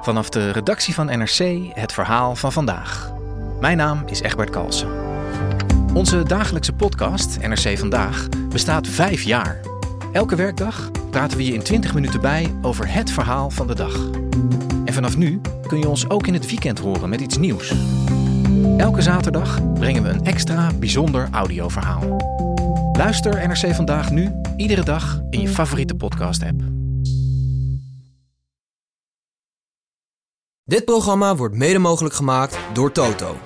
Vanaf de redactie van NRC het verhaal van vandaag. Mijn naam is Egbert Kalsen. Onze dagelijkse podcast, NRC Vandaag, bestaat 5 jaar. Elke werkdag praten we je in 20 minuten bij over het verhaal van de dag. En vanaf nu kun je ons ook in het weekend horen met iets nieuws. Elke zaterdag brengen we een extra bijzonder audioverhaal. Luister NRC Vandaag nu, iedere dag, in je favoriete podcast-app. Dit programma wordt mede mogelijk gemaakt door Toto.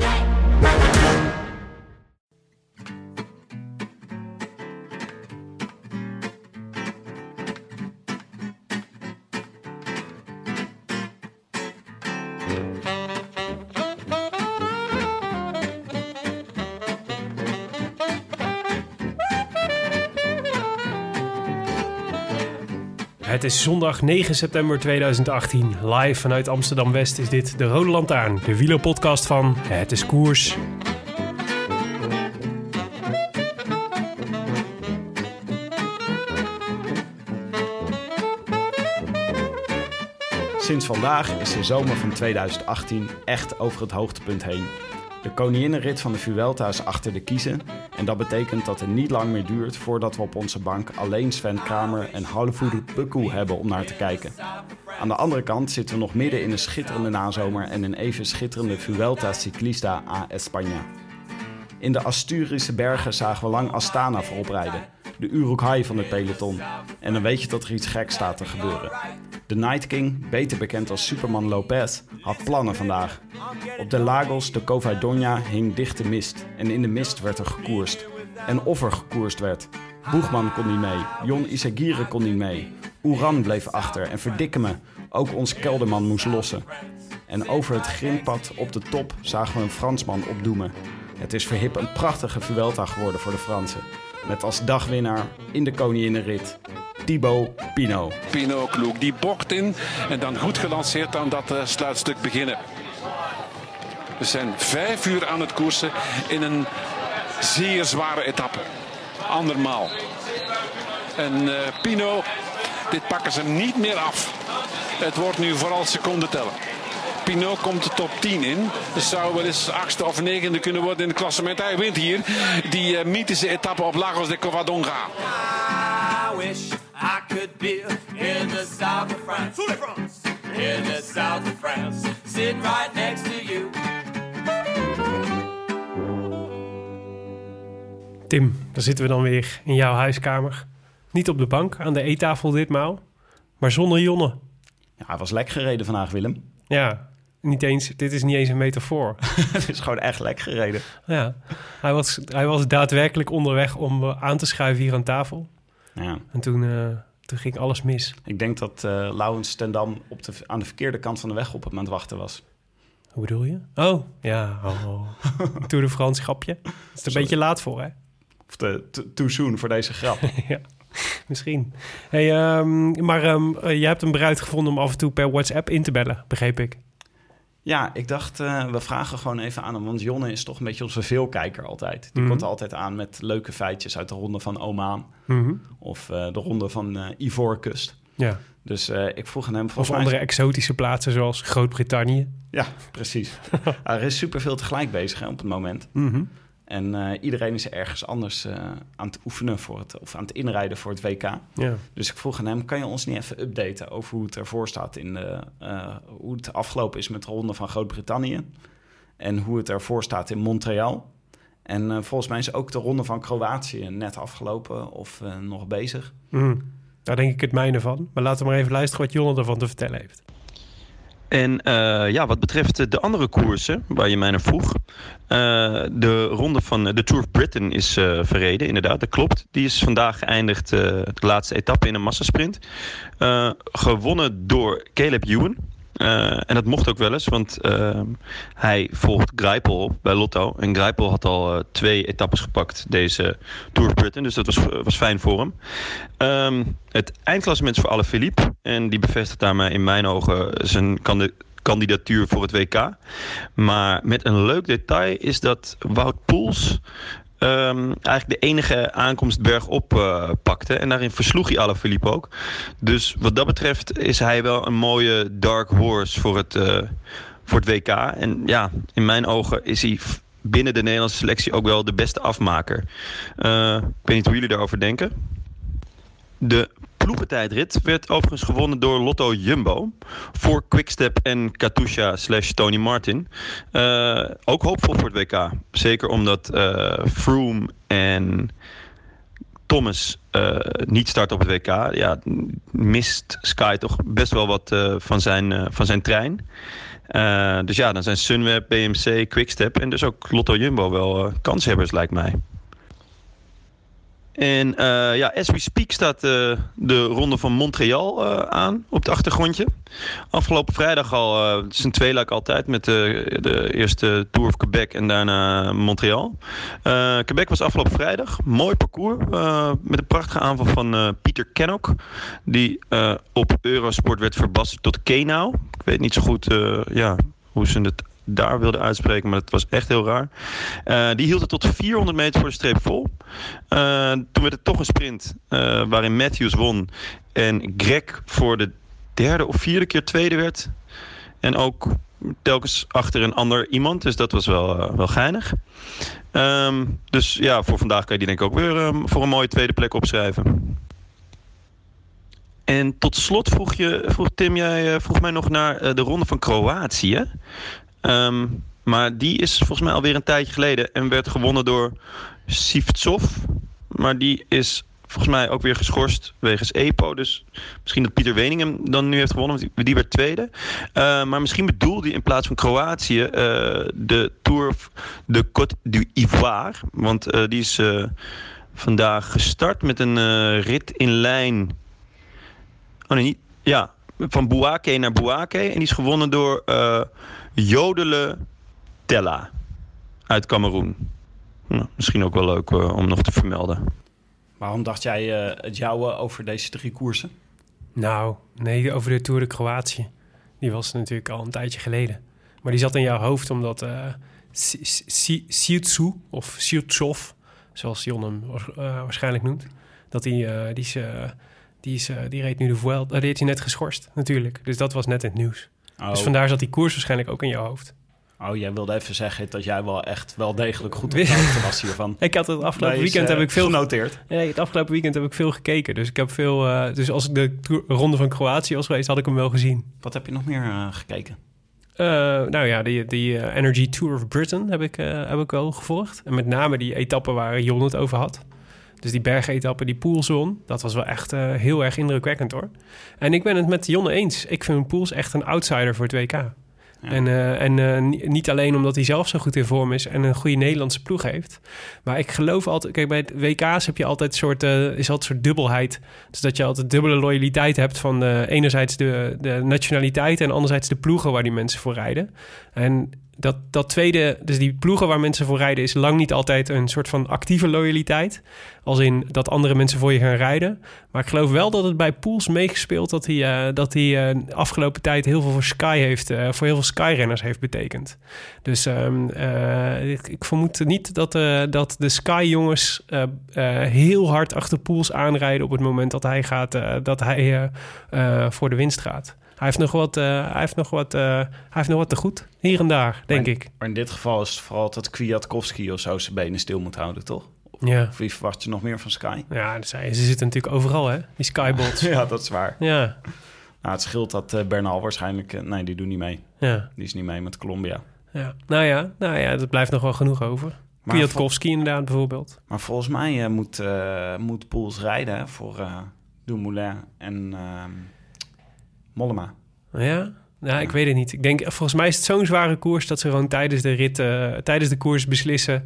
Het is zondag 9 september 2018. Live vanuit Amsterdam-West is dit de Rode Lantaarn, de wielerpodcast van Het is Koers. Sinds vandaag is de zomer van 2018 echt over het hoogtepunt heen. De koninginnenrit van de Vuelta is achter de kiezen. En dat betekent dat het niet lang meer duurt voordat we op onze bank alleen Sven Kramer en Houlivoetslu Pukku hebben om naar te kijken. Aan de andere kant zitten we nog midden in een schitterende nazomer en een even schitterende Vuelta Ciclista a España. In de Asturische bergen zagen we lang Astana vooroprijden, de Uruk-hai van het peloton. En dan weet je dat er iets geks staat te gebeuren. De Night King, beter bekend als Superman Lopez, had plannen vandaag. Op de Lagos de Covadonga hing dichte mist en in de mist werd er gekoerst. En of er gekoerst werd. Boegman kon niet mee, Jon Izagirre kon niet mee. Oeran bleef achter en verdikke me, ook ons kelderman moest lossen. En over het grindpad op de top zagen we een Fransman opdoemen. Het is verhip een prachtige Vuelta geworden voor de Fransen. Met als dagwinnaar in de koninginnenrit Thibaut Pinot. Pinot kloek, die bocht in en dan goed gelanceerd aan dat sluitstuk beginnen. We zijn 5 uur aan het koersen in een zeer zware etappe. Andermaal. En Pinot, dit pakken ze hem niet meer af. Het wordt nu vooral seconden tellen. Pinot komt de top 10 in. Dus zou wel eens 8e of 9e kunnen worden in het klassement. Hij wint hier die mythische etappe op Lagos de Covadonga. I wish I could be in the south of France. In the south of France. Sitting right next to you. Tim, daar zitten we dan weer in jouw huiskamer. Niet op de bank, aan de eettafel ditmaal. Maar zonder Jonne. Ja, hij was lek gereden vandaag, Willem. Ja, dit is niet eens een metafoor. Het is gewoon echt lek gereden. Ja, hij was daadwerkelijk onderweg om aan te schuiven hier aan tafel. Ja. En toen ging alles mis. Ik denk dat Laurens ten Dam aan de verkeerde kant van de weg op hem aan het wachten was. Hoe bedoel je? Oh, ja. Oh. Tour de France grapje. Dat is er een beetje laat voor, hè? Of too soon voor deze grap. Ja. Misschien. Hey, jij hebt een bereid gevonden om af en toe per WhatsApp in te bellen, begreep ik. Ja, ik dacht, we vragen gewoon even aan hem. Want Jonne is toch een beetje onze veelkijker altijd. Die komt altijd aan met leuke feitjes uit de ronde van Oman. Mm-hmm. Of de ronde van Ivoorkust. Ja. Dus ik vroeg aan hem... Of andere exotische plaatsen zoals Groot-Brittannië. Ja, precies. Er is superveel tegelijk bezig hè, op het moment. Mm-hmm. En iedereen is ergens anders aan het oefenen of aan het inrijden voor het WK. Ja. Dus ik vroeg aan hem, kan je ons niet even updaten over hoe het ervoor staat hoe het afgelopen is met de ronde van Groot-Brittannië en hoe het ervoor staat in Montreal. En volgens mij is ook de ronde van Kroatië net afgelopen of nog bezig. Daar denk ik het mijne van. Maar laten we maar even luisteren wat Jonne ervan te vertellen heeft. En wat betreft de andere koersen, waar je mij naar vroeg... de ronde van de Tour of Britain is verreden, inderdaad, dat klopt. Die is vandaag geëindigd, de laatste etappe in een massasprint. Gewonnen door Caleb Ewan. En dat mocht ook wel eens, want hij volgt Greipel op bij Lotto. En Greipel had al 2 etappes gepakt deze Tour of Britain, dus dat was fijn voor hem. Het eindklassement is voor Alaphilippe. En die bevestigt daarmee in mijn ogen zijn kandidatuur voor het WK. Maar met een leuk detail is dat Wout Poels... eigenlijk de enige aankomst bergop pakte. En daarin versloeg hij Alaphilippe ook. Dus wat dat betreft is hij wel een mooie dark horse voor het WK. En ja, in mijn ogen is hij binnen de Nederlandse selectie ook wel de beste afmaker. Ik weet niet hoe jullie daarover denken. De ploegentijdrit werd overigens gewonnen door Lotto Jumbo voor Quickstep en Katusha/Tony Martin. Ook hoopvol voor het WK. Zeker omdat Froome en Thomas niet starten op het WK. Ja, mist Sky toch best wel wat van zijn trein. Dus ja, dan zijn Sunweb, BMC, Quickstep en dus ook Lotto Jumbo wel kanshebbers lijkt mij. En as we speak staat de ronde van Montreal aan op het achtergrondje. Afgelopen vrijdag al, het is een tweeluik altijd met de eerste Tour of Quebec en daarna Montreal. Quebec was afgelopen vrijdag, mooi parcours met een prachtige aanval van Pieter Kenock. Die op Eurosport werd verbasterd tot Kenau. Ik weet niet zo goed hoe ze het daar wilde uitspreken, maar dat was echt heel raar. Die hield het tot 400 meter voor de streep vol. Toen werd het toch een sprint waarin Matthews won. En Greg voor de derde of vierde keer tweede werd. En ook telkens achter een ander iemand. Dus dat was wel geinig. Dus ja, voor vandaag kan je die denk ik ook weer voor een mooie tweede plek opschrijven. En tot slot vroeg Tim, jij mij nog naar de ronde van Kroatië. Maar die is volgens mij alweer een tijdje geleden en werd gewonnen door Sjutsov. Maar die is volgens mij ook weer geschorst wegens EPO. Dus misschien dat Pieter Wening hem dan nu heeft gewonnen, want die werd tweede. Maar misschien bedoelde hij in plaats van Kroatië de Tour de Côte d'Ivoire. Want die is vandaag gestart met een rit in lijn. Oh nee, niet. Ja. Van Bouaké naar Bouaké. En die is gewonnen door Jodele Tella uit Kameroen. Nou, misschien ook wel leuk om nog te vermelden. Waarom dacht jij het jouwe over deze drie koersen? Nou, nee, over de Tour de Kroatië. Die was natuurlijk al een tijdje geleden. Maar die zat in jouw hoofd omdat Sjutsov, of Sjutsov, zoals Jon hem waarschijnlijk noemt, dat die reed nu de Vuelta. Die heeft hij net geschorst, natuurlijk. Dus dat was net in het nieuws. Oh. Dus vandaar zat die koers waarschijnlijk ook in jouw hoofd. Oh, jij wilde even zeggen dat jij wel echt wel degelijk goed op de was hiervan. Ik had het afgelopen weekend heb ik veel genoteerd. Nee, het afgelopen weekend heb ik veel gekeken. Dus ik heb veel. Dus als ik de ronde van Kroatië was geweest, had ik hem wel gezien. Wat heb je nog meer gekeken? Die Energy Tour of Britain heb ik wel gevolgd. En met name die etappen waar Jon het over had. Dus die bergetappen, die Poels won, dat was wel echt heel erg indrukwekkend hoor. En ik ben het met Jonne eens. Ik vind Poels echt een outsider voor het WK. Ja. En niet alleen omdat hij zelf zo goed in vorm is en een goede Nederlandse ploeg heeft. Maar ik geloof altijd, kijk, bij het WK's heb je altijd een soort dubbelheid. Dus dat je altijd dubbele loyaliteit hebt van enerzijds de nationaliteit en anderzijds de ploegen waar die mensen voor rijden. En dat tweede, dus die ploegen waar mensen voor rijden, is lang niet altijd een soort van actieve loyaliteit. Als in dat andere mensen voor je gaan rijden. Maar ik geloof wel dat het bij Poels meegespeeld dat hij afgelopen tijd heel veel voor Sky heeft, voor heel veel Sky-renners heeft betekend. Dus ik vermoed niet dat de Sky-jongens heel hard achter Poels aanrijden op het moment dat hij voor de winst gaat. Hij heeft nog wat te goed, hier en daar, denk ik. Maar in dit geval is het vooral dat Kwiatkowski of zo zijn benen stil moet houden, toch? Ja. Of wie verwacht je nog meer van Sky? Ja, ze zitten natuurlijk overal, hè? Die Skybots. Ja, dat is waar. Ja. Nou, het scheelt dat Bernal waarschijnlijk... nee, die doen niet mee. Ja. Die is niet mee met Colombia. Ja. Nou ja, dat blijft nog wel genoeg over. Kwiatkowski inderdaad, bijvoorbeeld. Maar volgens mij moet Poels rijden voor Dumoulin en... Mollema. Ja, ik weet het niet. Ik denk, volgens mij is het zo'n zware koers dat ze gewoon tijdens de koers beslissen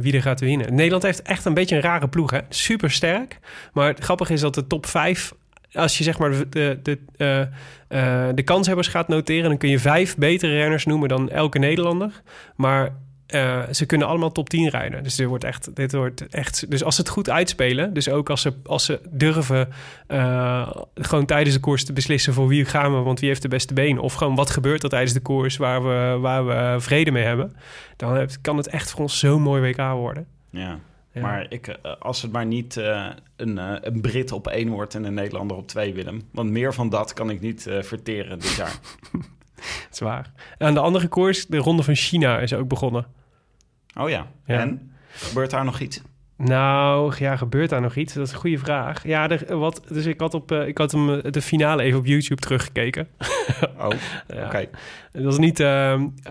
wie er gaat winnen. Nederland heeft echt een beetje een rare ploeg, hè? Super sterk. Maar het grappige is dat de top 5, als je zeg maar de kanshebbers gaat noteren, dan kun je 5 betere renners noemen dan elke Nederlander. Maar ze kunnen allemaal top 10 rijden. Dus dit wordt echt. Dus als ze het goed uitspelen, dus ook als ze durven gewoon tijdens de koers te beslissen voor wie gaan we, want wie heeft de beste been, of gewoon wat gebeurt er tijdens de koers waar we vrede mee hebben, dan kan het echt voor ons zo'n mooi WK worden. Ja. Ja. Maar als het maar niet een Brit op 1 wordt en een Nederlander op 2, Willem. Want meer van dat kan ik niet verteren dit jaar. Zwaar. En aan de andere koers, de Ronde van China is ook begonnen. Oh ja. Ja. En? Gebeurt daar nog iets? Nou, ja, gebeurt daar nog iets? Dat is een goede vraag. Ja, dus ik had de finale even op YouTube teruggekeken. Oh, ja. Oké. Dat was niet...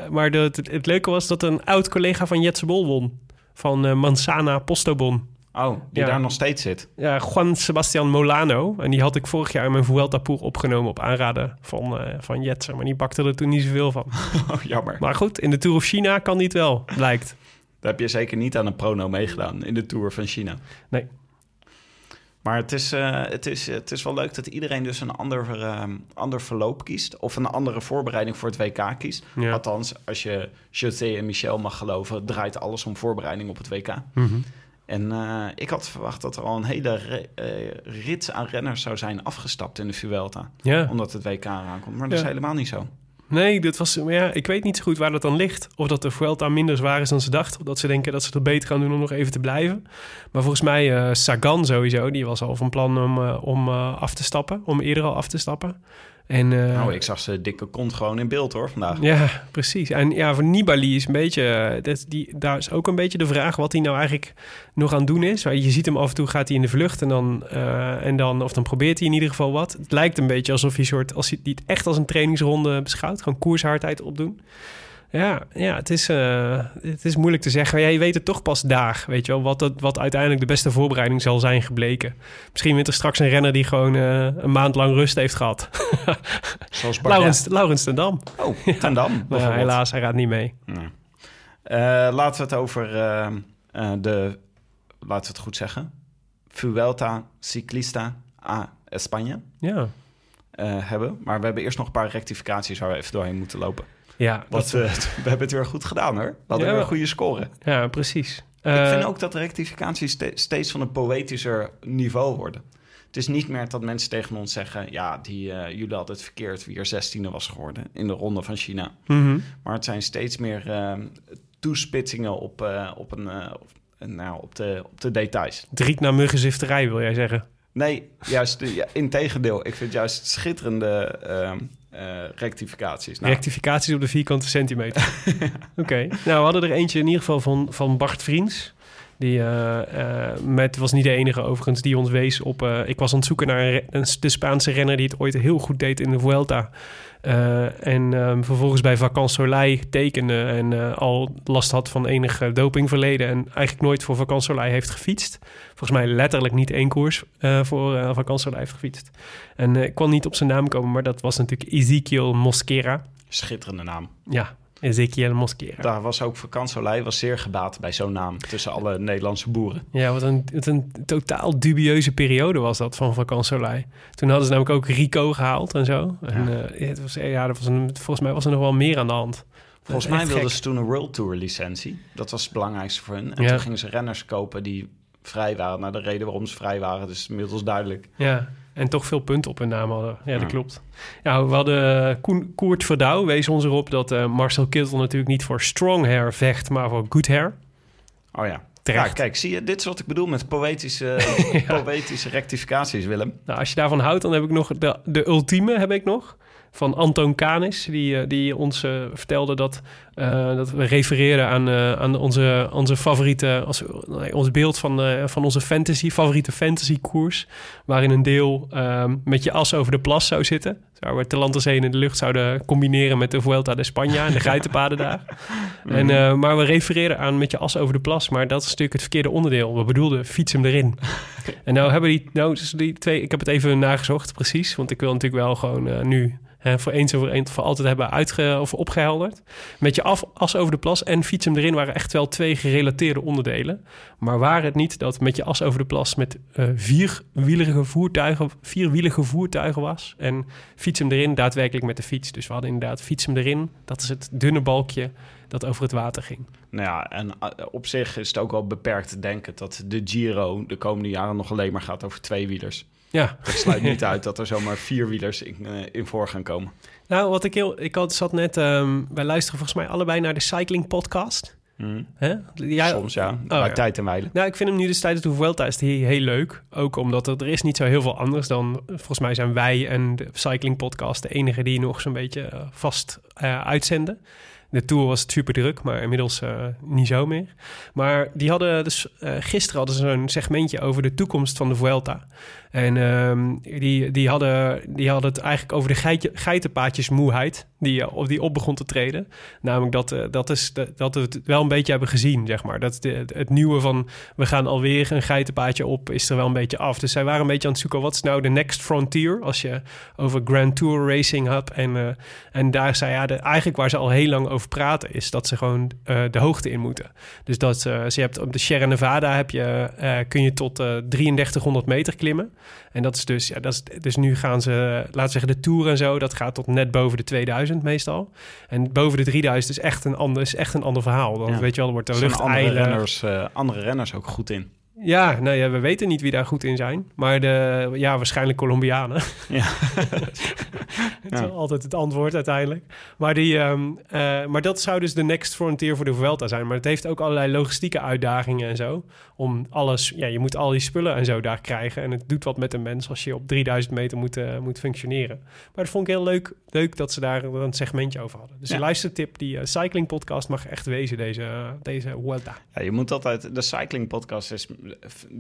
maar het leuke was dat een oud-collega van Jetse Bol won. Van Manzana Postobon. Oh, die daar nog steeds zit. Ja, Juan Sebastian Molano. En die had ik vorig jaar in mijn Vuelta Pool opgenomen op aanraden van Jetse. Maar die bakte er toen niet zoveel van. Oh, jammer. Maar goed, in de Tour of China kan die het wel, blijkt. Daar heb je zeker niet aan een prono meegedaan in de Tour van China. Nee. Maar het is wel leuk dat iedereen dus een ander verloop kiest. Of een andere voorbereiding voor het WK kiest. Ja. Althans, als je José en Michel mag geloven, draait alles om voorbereiding op het WK. Mm-hmm. En ik had verwacht dat er al een hele rits aan renners zou zijn afgestapt in de Vuelta. Ja. Omdat het WK eraan komt. Maar dat is helemaal niet zo. Nee, ik weet niet zo goed waar dat dan ligt. Of dat de Vuelta minder zwaar is dan ze dachten. Of dat ze denken dat ze het beter gaan doen om nog even te blijven. Maar volgens mij Sagan sowieso. Die was al van plan om af te stappen. Om eerder al af te stappen. En, ik zag ze dikke kont gewoon in beeld hoor vandaag. Ja, precies. En ja, voor Nibali is een beetje... daar is ook een beetje de vraag wat hij nou eigenlijk nog aan het doen is. Je ziet hem af en toe, gaat hij in de vlucht en dan probeert hij in ieder geval wat. Het lijkt een beetje alsof hij als hij het echt als een trainingsronde beschouwt. Gewoon koershardheid opdoen. Ja, het is moeilijk te zeggen. Ja, je weet het toch pas daar, weet je wel, wat uiteindelijk de beste voorbereiding zal zijn gebleken. Misschien wint er straks een renner die gewoon een maand lang rust heeft gehad. Zoals Laurens ten Dam. Oh, ten Dam. Ja, helaas, hij gaat niet mee. Nee. Laten we het over laten we het goed zeggen, Vuelta Ciclista a España hebben. Maar we hebben eerst nog een paar rectificaties waar we even doorheen moeten lopen. Ja, we hebben het weer goed gedaan, hoor. We hadden weer een goede score. Ja, precies. Ik vind ook dat de rectificaties steeds van een poëtischer niveau worden. Het is niet meer dat mensen tegen ons zeggen... ja, jullie hadden het verkeerd wie er 16e was geworden in de Ronde van China. Mm-hmm. Maar het zijn steeds meer toespitsingen op de details. Driek naar muggenzifterij, wil jij zeggen? Nee, juist integendeel. Ik vind juist schitterende... rectificaties. Nou. Rectificaties op de vierkante centimeter. Oké. Nou, we hadden er eentje in ieder geval van Bart Vriends. Die was niet de enige overigens die ons wees op... ik was aan het zoeken naar de Spaanse renner die het ooit heel goed deed in de Vuelta. Vervolgens bij Vacansoleil tekende en al last had van enig dopingverleden... en eigenlijk nooit voor Vacansoleil heeft gefietst. Volgens mij letterlijk niet één koers voor Vacansoleil heeft gefietst. En ik kon niet op zijn naam komen, maar dat was natuurlijk Ezequiel Mosquera. Schitterende naam. Ja, Ezequiel Mosquera. Daar was ook Vacansoleil, was zeer gebaat bij zo'n naam tussen alle Nederlandse boeren. Ja, wat een totaal dubieuze periode was dat van Vacansoleil. Toen hadden ze namelijk ook Rico gehaald en zo. Ja. En, volgens mij was er nog wel meer aan de hand. Volgens mij wilden ze toen een World Tour licentie. Dat was het belangrijkste voor hun. En toen gingen ze renners kopen die vrij waren. Nou, de reden waarom ze vrij waren, dus inmiddels duidelijk. Ja. En toch veel punten op hun naam hadden. Ja, dat klopt. Ja, we hadden Koert Verdouw wees ons erop dat Marcel Kittel natuurlijk niet voor strong hair vecht, maar voor good hair. Oh ja. Terecht. Ja, kijk, zie je, dit is wat ik bedoel met poëtische rectificaties, Willem. Nou, als je daarvan houdt, dan heb ik nog de ultieme heb ik nog. Van Anton Kanis, die ons vertelde dat we refereerden aan onze favoriete... ons beeld van onze favoriete fantasy koers... waarin een deel met je as over de plas zou zitten. Waar we Terlanterzee in de lucht zouden combineren met de Vuelta de España... en de geitenpaden daar. En, maar we refereerden aan met je as over de plas... maar dat is natuurlijk het verkeerde onderdeel. We bedoelden fiets hem erin. En nou hebben die twee... Ik heb het even nagezocht, precies. Want ik wil natuurlijk wel gewoon nu... voor eens en voor altijd hebben opgehelderd. Met je as over de plas en fiets hem erin waren echt wel twee gerelateerde onderdelen. Maar waar het niet dat met je as over de plas met vierwielige voertuigen was... en fiets hem erin daadwerkelijk met de fiets. Dus we hadden inderdaad fiets hem erin. Dat is het dunne balkje dat over het water ging. Nou ja, en op zich is het ook wel beperkt te denken... dat de Giro de komende jaren nog alleen maar gaat over tweewielers. Ja. Het sluit niet uit dat er zomaar vierwielers in voor gaan komen. Nou, ik zat net... wij luisteren volgens mij allebei naar de Cycling Podcast. Ja, soms ja, bij tijd en mijlen. Nou, ik vind hem nu dus tijdens de Vuelta is die heel leuk. Ook omdat er is niet zo heel veel anders dan... Volgens mij zijn wij en de Cycling Podcast de enige die nog zo'n beetje vast uitzenden. De Tour was het super druk, maar inmiddels niet zo meer. Maar die hadden dus gisteren hadden ze zo'n segmentje over de toekomst van de Vuelta. En die hadden het eigenlijk over de geitenpaadjesmoeheid die op begon te treden. Namelijk dat we het wel een beetje hebben gezien, zeg maar. Dat het nieuwe van we gaan alweer een geitenpaadje op is er wel een beetje af. Dus zij waren een beetje aan het zoeken wat is nou de next frontier als je over Grand Tour Racing had. En daar zei ja, eigenlijk waar ze al heel lang over praten is dat ze gewoon de hoogte in moeten. Dus dat ze hebt op de Sierra Nevada kun je tot 3300 meter klimmen. En dat is dus, nu gaan ze, laten we zeggen, de Tour en zo, dat gaat tot net boven de 2000 meestal. En boven de 3000 is echt een ander verhaal. Dan weet je wel, er wordt er luchteilen. Andere renners ook goed in. Ja, nou ja, we weten niet wie daar goed in zijn. Maar waarschijnlijk Colombianen. Ja. Dat is altijd het antwoord uiteindelijk. Maar, maar dat zou dus de next frontier voor de Vuelta zijn. Maar het heeft ook allerlei logistieke uitdagingen en zo. Om alles, ja, je moet al die spullen en zo daar krijgen. En het doet wat met een mens als je op 3000 meter moet functioneren. Maar dat vond ik heel leuk dat ze daar een segmentje over hadden. Dus de luistertip, die cycling podcast mag echt wezen, deze Vuelta. Ja, je moet altijd, de cycling podcast is...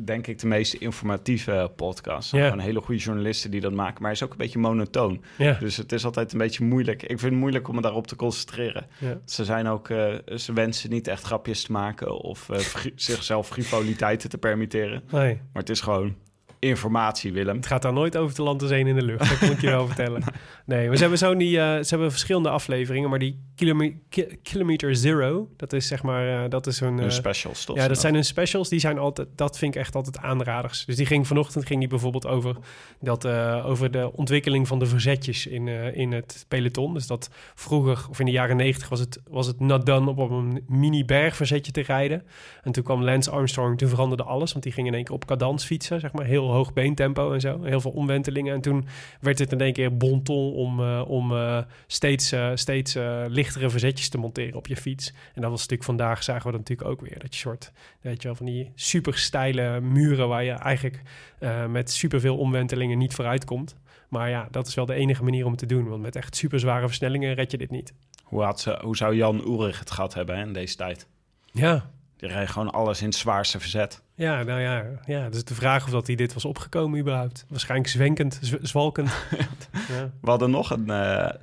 denk ik de meest informatieve podcast. Yeah. Van hele goede journalisten die dat maken. Maar hij is ook een beetje monotoon. Yeah. Dus het is altijd een beetje moeilijk. Ik vind het moeilijk om me daarop te concentreren. Yeah. Ze zijn ook... ze wensen niet echt grapjes te maken... of zichzelf frivoliteiten te permitteren. Nee. Maar het is gewoon... informatie, Willem. Het gaat daar nooit over te land als één in de lucht. Dat kan ik je wel vertellen. Nee, maar ze hebben verschillende afleveringen, maar die Kilometer Zero, dat is zeg maar... dat is hun specials, toch? Ja, dat zijn hun specials. Die zijn altijd... Dat vind ik echt altijd aanraders. Dus die ging vanochtend bijvoorbeeld over... over de ontwikkeling van de verzetjes in het peloton. Dus dat vroeger, of in de jaren 90... was het not done op een mini-bergverzetje te rijden. En toen kwam Lance Armstrong, toen veranderde alles. Want die ging in één keer op cadans fietsen, zeg maar. Heel hoog beentempo en zo. Heel veel omwentelingen. En toen werd het in één keer bon ton om steeds lichtere verzetjes te monteren op je fiets. En dat was natuurlijk vandaag, zagen we dat natuurlijk ook weer. Dat je soort, weet je wel, van die super steile muren waar je eigenlijk met superveel omwentelingen niet vooruit komt. Maar ja, dat is wel de enige manier om het te doen. Want met echt super zware versnellingen red je dit niet. Hoe zou Jan Ulrich het gehad hebben hè, in deze tijd? Ja. Die rijdt gewoon alles in het zwaarste verzet. Ja, nou ja, dus de vraag of dat hij dit was opgekomen überhaupt. Waarschijnlijk zwalkend. Ja. We hadden nog een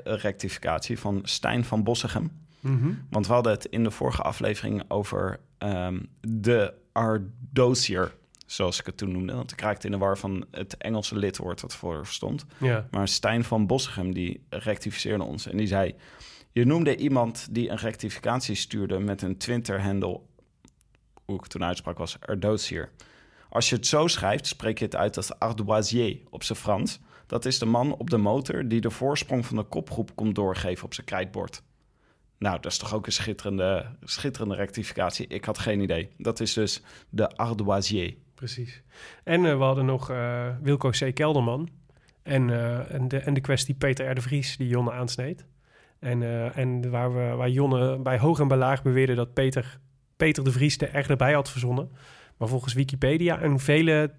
rectificatie van Stijn van Bossegem. Mm-hmm. Want we hadden het in de vorige aflevering over de Ardosier, zoals ik het toen noemde. Want ik raakte in de war van het Engelse lidwoord dat voor stond. Ja. Maar Stijn van Bossegem, die rectificeerde ons en die zei... Je noemde iemand die een rectificatie stuurde met een Twitter-handle... hoe ik het toen uitsprak, was Ardosier. Als je het zo schrijft, spreek je het uit als Ardoisier op zijn Frans. Dat is de man op de motor die de voorsprong van de kopgroep komt doorgeven op zijn krijtbord. Nou, dat is toch ook een schitterende rectificatie. Ik had geen idee. Dat is dus de Ardoisier. Precies. En we hadden nog Wilco C. Kelderman en de kwestie Peter R. de Vries die Jonne aansneed. En waar Jonne bij hoog en bij laag beweerde dat Peter de Vries er echt erbij had verzonnen. Maar volgens Wikipedia en vele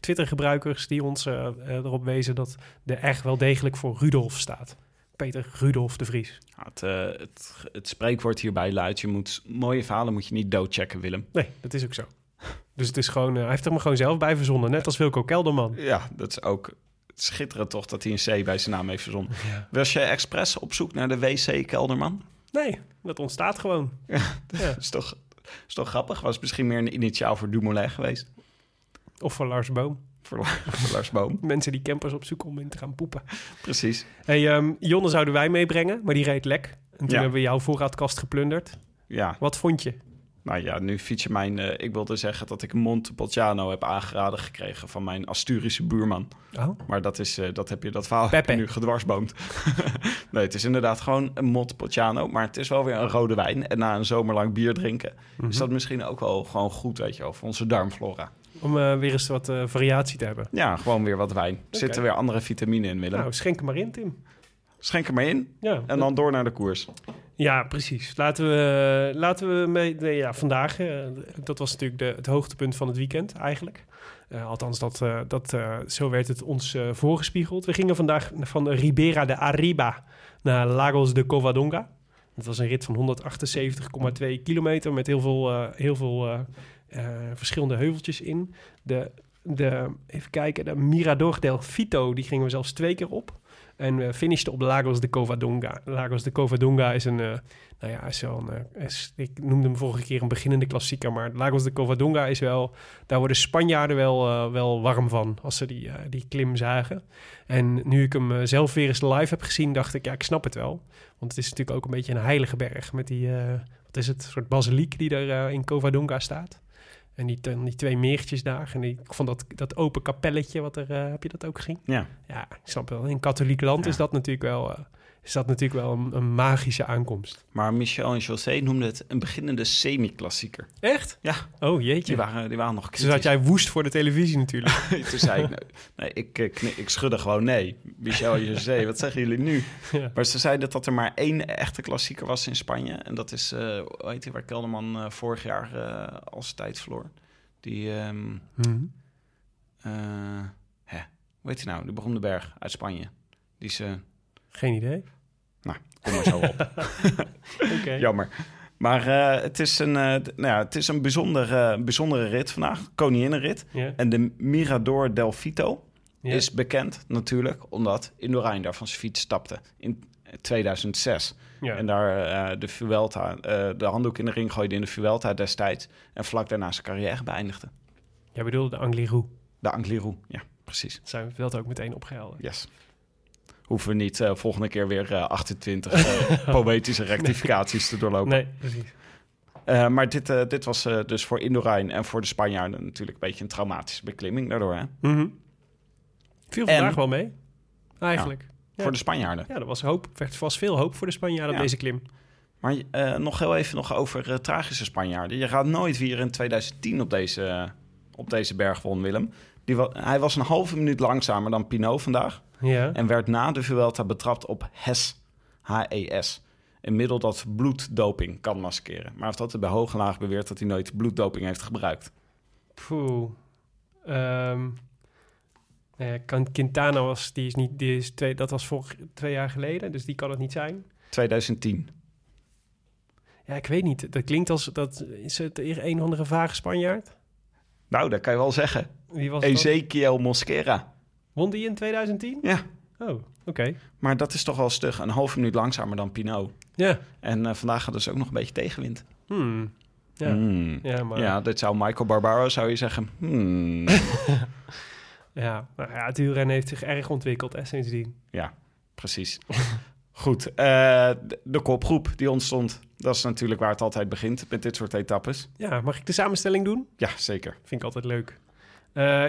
Twitter-gebruikers die ons erop wezen... dat de echt wel degelijk voor Rudolf staat. Peter Rudolf de Vries. Ja, het spreekwoord hierbij luidt... mooie verhalen moet je niet doodchecken, Willem. Nee, dat is ook zo. Dus het is gewoon, hij heeft er maar gewoon zelf bij verzonnen. Net als Wilco Kelderman. Ja, dat is ook schitterend toch dat hij een C bij zijn naam heeft verzonnen. Ja. Was jij expres op zoek naar de WC Kelderman? Nee, dat ontstaat gewoon. Ja, dat is toch... Is toch grappig? Was misschien meer een initiaal voor Dumoulin geweest. Of voor Lars Boom. Voor Lars Boom. Mensen die campers opzoeken om in te gaan poepen. Precies. Hey, Jonne zouden wij meebrengen, maar die reed lek. En toen hebben we jouw voorraadkast geplunderd. Ja. Wat vond je? Nou ja, nu fiets je mijn... ik wilde zeggen dat ik Montepulciano heb aangeraden gekregen... van mijn Asturische buurman. Oh. Maar dat verhaal heb je nu gedwarsboomd. Nee, het is inderdaad gewoon een Montepulciano... maar het is wel weer een rode wijn. En na een zomerlang bier drinken... Mm-hmm. Is dat misschien ook wel gewoon goed, weet je wel... voor onze darmflora. Om weer eens wat variatie te hebben. Ja, gewoon weer wat wijn. Okay. Zitten weer andere vitamine in, Willem. Nou, schenk er maar in, Tim. Ja, en dan door naar de koers. Ja, precies. Laten we mee... Nee, ja, vandaag, dat was natuurlijk het hoogtepunt van het weekend eigenlijk. Althans, zo werd het ons voorgespiegeld. We gingen vandaag van Ribera de Arriba naar Lagos de Covadonga. Dat was een rit van 178,2 kilometer met heel veel verschillende heuveltjes in. Even kijken, de Mirador del Fito, die gingen we zelfs 2 keer op. En we finishten op Lagos de Covadonga. Lagos de Covadonga is ik noemde hem vorige keer een beginnende klassieker, maar Lagos de Covadonga is wel... Daar worden Spanjaarden wel warm van als ze die klim zagen. En nu ik hem zelf weer eens live heb gezien, dacht ik, ja, ik snap het wel. Want het is natuurlijk ook een beetje een heilige berg met die... wat is het? Een soort basiliek die er in Covadonga staat. En die 2 meertjes daar. En ik vond dat open kapelletje, heb je dat ook gezien? Ja. Ja, ik snap wel. In een katholiek land is dat natuurlijk wel... is dat natuurlijk wel een magische aankomst. Maar Michel en José noemden het een beginnende semi-klassieker. Echt? Ja. Oh, jeetje. Die waren nog kritisch. Dus had jij woest voor de televisie natuurlijk. Toen zei ik, ik schudde gewoon nee. Michel en José, wat zeggen jullie nu? Ja. Maar ze zeiden dat er maar 1 echte klassieker was in Spanje. En dat is, waar Kelderman vorig jaar als tijd verloor. Die... hoe heet hij nou? De beroemde berg uit Spanje. Die ze... Geen idee. Nou, kom maar zo op. Okay. Jammer. Maar het is een bijzondere rit vandaag. Koninginnenrit. Yeah. En de Mirador del Fito is bekend natuurlijk... omdat Indurain daar van zijn fiets stapte in 2006. Yeah. En daar de Vuelta... de handdoek in de ring gooide in de Vuelta destijds... en vlak daarna zijn carrière beëindigde. Jij bedoelde de Angliru. De Angliru, ja, precies. Dat zijn we Vuelta ook meteen opgehelderd. Yes. Hoeven we niet volgende keer weer 28 poëtische rectificaties te doorlopen. Nee, precies. Maar dit was dus voor Indurain en voor de Spanjaarden natuurlijk een beetje een traumatische beklimming daardoor. Hè? Mm-hmm. Viel vandaag wel mee, eigenlijk. Ja, ja. Voor de Spanjaarden. Ja, er was veel hoop voor de Spanjaarden op deze klim. Maar nog heel even over tragische Spanjaarden. Je gaat nooit weer in 2010 op deze berg won, Willem. Hij was een halve minuut langzamer dan Pinot vandaag. Ja. En werd na de Vuelta betrapt op HES. HES. Een middel dat bloeddoping kan maskeren. Maar heeft altijd bij hoog en laag beweerd dat hij nooit bloeddoping heeft gebruikt. Poeh. Quintana was... Die is niet, die is twee, dat was 2 jaar geleden, dus die kan het niet zijn. 2010. Ja, ik weet niet. Dat klinkt als... Is het een of andere vage Spanjaard? Nou, dat kan je wel zeggen. Wie was Ezequiel Mosquera. Won die in 2010? Ja. Oh, oké. Maar dat is toch wel stug. Een halve minuut langzamer dan Pinot. Ja. En vandaag gaat dus ook nog een beetje tegenwind. Ja. Ja, maar... ja, dit zou Michael Barbaro, zou je zeggen. Ja, maar ja, het wielrennen heeft zich erg ontwikkeld, hè, sindsdien. Ja, precies. Goed, de kopgroep die ontstond. Dat is natuurlijk waar het altijd begint, met dit soort etappes. Ja, mag ik de samenstelling doen? Ja, zeker. Vind ik altijd leuk.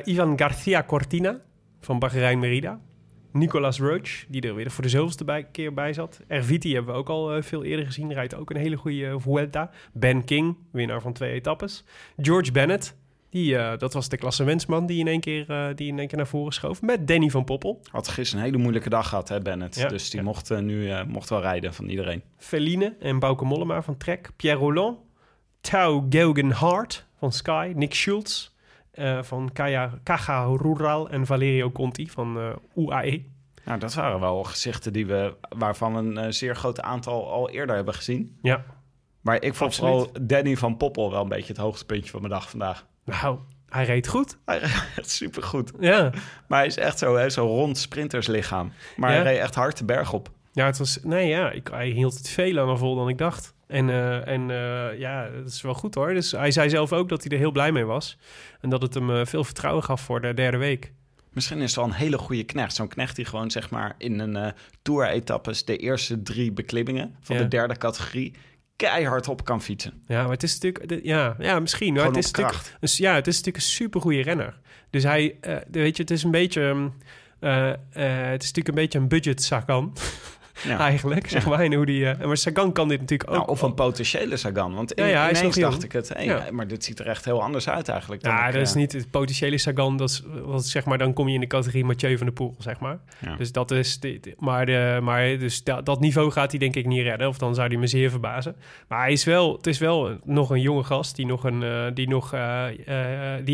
Ivan Garcia Cortina van Bahrein Merida. Nicolas Roach, die er weer voor de zoveelste keer bij zat. Erviti hebben we ook al veel eerder gezien. Rijdt ook een hele goede Vuelta. Ben King, winnaar van 2 etappes. George Bennett, dat was de klassementsman die in één keer naar voren schoof. Met Danny van Poppel. Had gisteren een hele moeilijke dag gehad, hè, Bennett. Ja, dus die mocht wel rijden van iedereen. Feline en Bouke Mollema van Trek. Pierre Rolland. Tao Geugenhardt van Sky. Nick Schultz. Van Caja Rural en Valerio Conti van UAE. Nou, dat waren wel gezichten waarvan een zeer groot aantal al eerder hebben gezien. Ja. Maar ik vond vooral Danny van Poppel wel een beetje het hoogtepuntje van mijn dag vandaag. Nou, hij reed goed. Hij reed supergoed. Ja. Maar hij is echt zo'n rond sprinterslichaam. Maar hij reed echt hard de berg op. Ja, het was... Nee, ja, hij hield het veel langer vol dan ik dacht. En dat is wel goed hoor. Dus hij zei zelf ook dat hij er heel blij mee was. En dat het hem veel vertrouwen gaf voor de derde week. Misschien is het wel een hele goede knecht. Zo'n knecht die gewoon zeg maar in een tour-etappes de eerste 3 beklimmingen van de derde categorie keihard op kan fietsen. Ja, maar het is natuurlijk... misschien. Het is natuurlijk, het is natuurlijk een supergoeie renner. Dus hij... het is natuurlijk een beetje een budget Sagan. ja. eigenlijk. Zeg maar, en hoe die, maar Sagan kan dit natuurlijk ook. Nou, of een potentiële Sagan. Want ineens hij is dacht ik het. Maar dit ziet er echt heel anders uit eigenlijk. Ja, dat is niet het potentiële Sagan. Dat is, wat, zeg maar, dan kom je in de categorie Mathieu van der Poel, zeg maar. Ja. Dus dat is... dat niveau gaat hij denk ik niet redden. Of dan zou hij me zeer verbazen. Maar hij is wel, het is wel nog een jonge gast die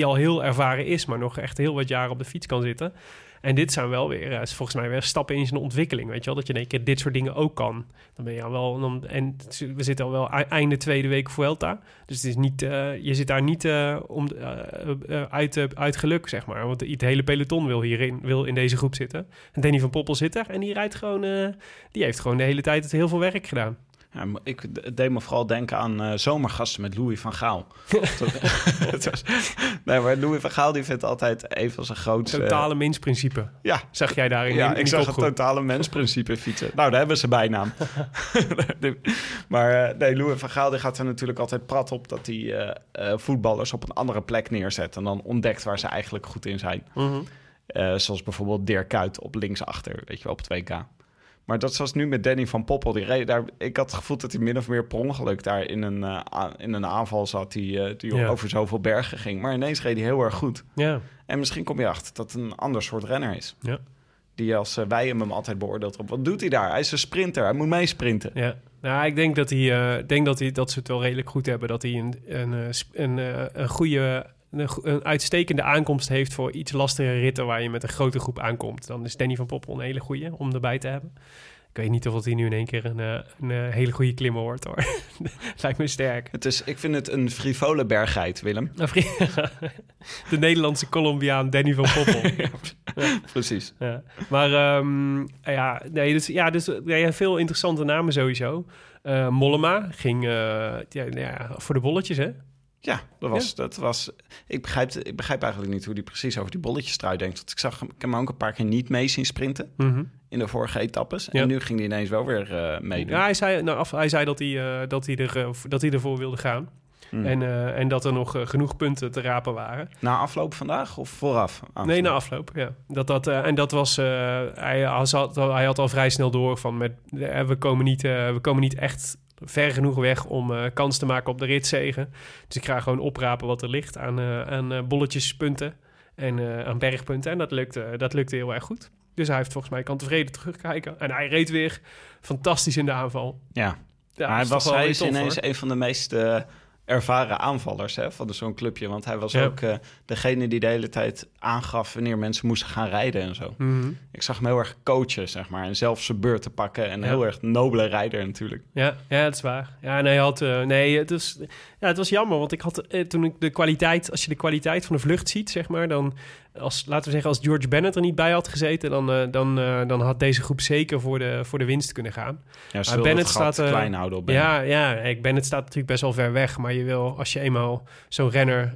al heel ervaren is, maar nog echt heel wat jaren op de fiets kan zitten. En dit zijn wel weer, volgens mij, weer stappen in zijn ontwikkeling. Weet je wel, dat je in één keer dit soort dingen ook kan. Dan ben je al wel. En we zitten al wel einde tweede week Vuelta. Dus het is niet, je zit daar niet uit geluk, zeg maar. Want het hele peloton wil in deze groep zitten. En Danny van Poppel zit er en die rijdt gewoon. Die heeft gewoon de hele tijd heel veel werk gedaan. Ja, ik deed me vooral denken aan zomergasten met Louis van Gaal. Maar Louis van Gaal die vindt altijd even als een groot... Totale mensprincipe. Ja. Zag jij daarin? Ja, ik zag het totale mensprincipe fietsen. Nou, daar hebben ze bijnaam. Maar Louis van Gaal die gaat er natuurlijk altijd prat op dat hij voetballers op een andere plek neerzet. En dan ontdekt waar ze eigenlijk goed in zijn. Mm-hmm. Zoals bijvoorbeeld Dirk Kuyt op linksachter, weet je wel, op 2K. Maar dat was nu met Danny van Poppel. Die reed daar, ik had het gevoel dat hij min of meer per ongeluk daar in een aanval zat die over zoveel bergen ging. Maar ineens reed hij heel erg goed. Yeah. En misschien kom je achter dat het een ander soort renner is. Yeah. Die als wij hem altijd beoordeeld op. Wat doet hij daar? Hij is een sprinter. Hij moet meesprinten. Ja. Yeah. Nou, ik denk dat ze het wel redelijk goed hebben. Dat hij een goede... een uitstekende aankomst heeft voor iets lastigere ritten waar je met een grote groep aankomt. Dan is Danny van Poppel een hele goeie om erbij te hebben. Ik weet niet of hij nu in één keer een hele goede klimmer wordt, hoor. Lijkt me sterk. Ik vind het een frivole bergheid, Willem. De Nederlandse Colombiaan Danny van Poppel. Ja, precies. Ja. Maar veel interessante namen sowieso. Mollema ging voor de bolletjes, hè? Ja, dat was. Ik begrijp eigenlijk niet hoe die precies over die bolletjestrui denkt. Want ik zag hem ook een paar keer niet mee zien sprinten. Mm-hmm. In de vorige etappes. Ja. En nu ging hij ineens wel weer meedoen. Ja, hij zei dat hij ervoor wilde gaan. Mm. En dat er nog genoeg punten te rapen waren. Na afloop vandaag of vooraf? Nee, na afloop, ja. Hij had al vrij snel door van... we komen niet echt... ver genoeg weg om kans te maken op de ritzegen. Dus ik ga gewoon oprapen wat er ligt aan bolletjespunten en aan bergpunten. En dat lukte heel erg goed. Dus hij heeft volgens mij kan tevreden terugkijken. En hij reed weer fantastisch in de aanval. Ja, hij is ineens hoor. Een van de meest ervaren aanvallers van zo'n clubje. Want hij was ook degene die de hele tijd aangaf wanneer mensen moesten gaan rijden en zo. Mm-hmm. Ik zag hem heel erg coachen, zeg maar. En zelf zijn beurten pakken. En heel erg nobele rijder natuurlijk. Ja, dat is waar. Ja, en hij had... het was jammer, want ik had toen ik de kwaliteit... Als je de kwaliteit van de vlucht ziet, zeg maar, dan... Als George Bennett er niet bij had gezeten... dan had deze groep zeker voor de winst kunnen gaan. Ja, ze wilden het gat klein houden op Bennett. Bennett staat natuurlijk best wel ver weg. Maar je wil, als je eenmaal zo'n renner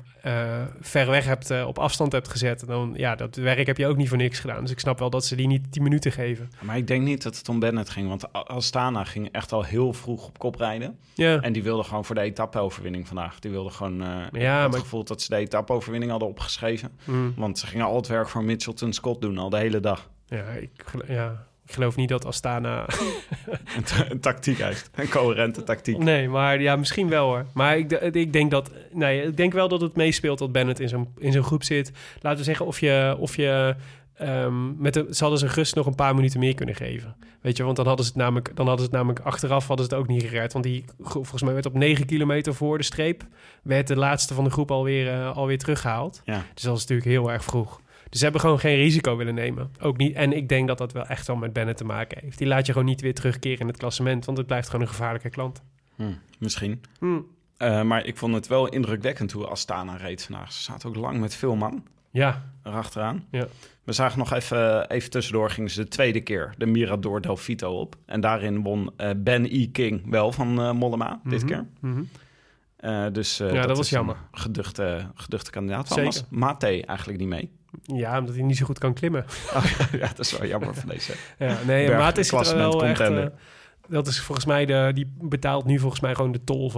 ver weg hebt... op afstand hebt gezet... dan dat werk heb je ook niet voor niks gedaan. Dus ik snap wel dat ze die niet 10 minuten geven. Maar ik denk niet dat het om Bennett ging. Want Astana ging echt al heel vroeg op kop rijden. Ja. En die wilde gewoon voor de etappe-overwinning vandaag. Die wilde gewoon... het gevoel dat ze de etappe-overwinning hadden opgeschreven. Mm. Want... Ze gingen al het werk voor Mitchelton Scott doen, al de hele dag. Ja, ik geloof niet dat Astana... een tactiek heeft, een coherente tactiek. Nee, maar ja, misschien wel hoor. Maar ik denk dat... Nee, ik denk wel dat het meespeelt dat Bennett in zo'n groep zit. Laten we zeggen of je ze hadden ze rust nog een paar minuten meer kunnen geven. Weet je, want dan hadden ze het namelijk achteraf hadden ze het ook niet gered. Want die volgens mij werd op 9 kilometer voor de streep... werd de laatste van de groep alweer teruggehaald. Ja. Dus dat was natuurlijk heel erg vroeg. Dus ze hebben gewoon geen risico willen nemen. Ook niet. En ik denk dat dat wel echt wel met Bennett te maken heeft. Die laat je gewoon niet weer terugkeren in het klassement... want het blijft gewoon een gevaarlijke klant. Misschien. Maar ik vond het wel indrukwekkend hoe Astana reed vandaag. Ze zaten ook lang met veel man. Ja. Erachteraan. Ja. We zagen nog even tussendoor, gingen ze de tweede keer de Mirador del Fito op. En daarin won Ben E. King wel van Mollema dit keer. Mm-hmm. Dat was jammer. Geduchte kandidaat. Thomas Maté eigenlijk niet mee. Ja, omdat hij niet zo goed kan klimmen. Oh, ja, dat is wel jammer van deze. Ja, nee, Maté is wel echt... Dat is volgens mij die betaalt nu volgens mij gewoon de tol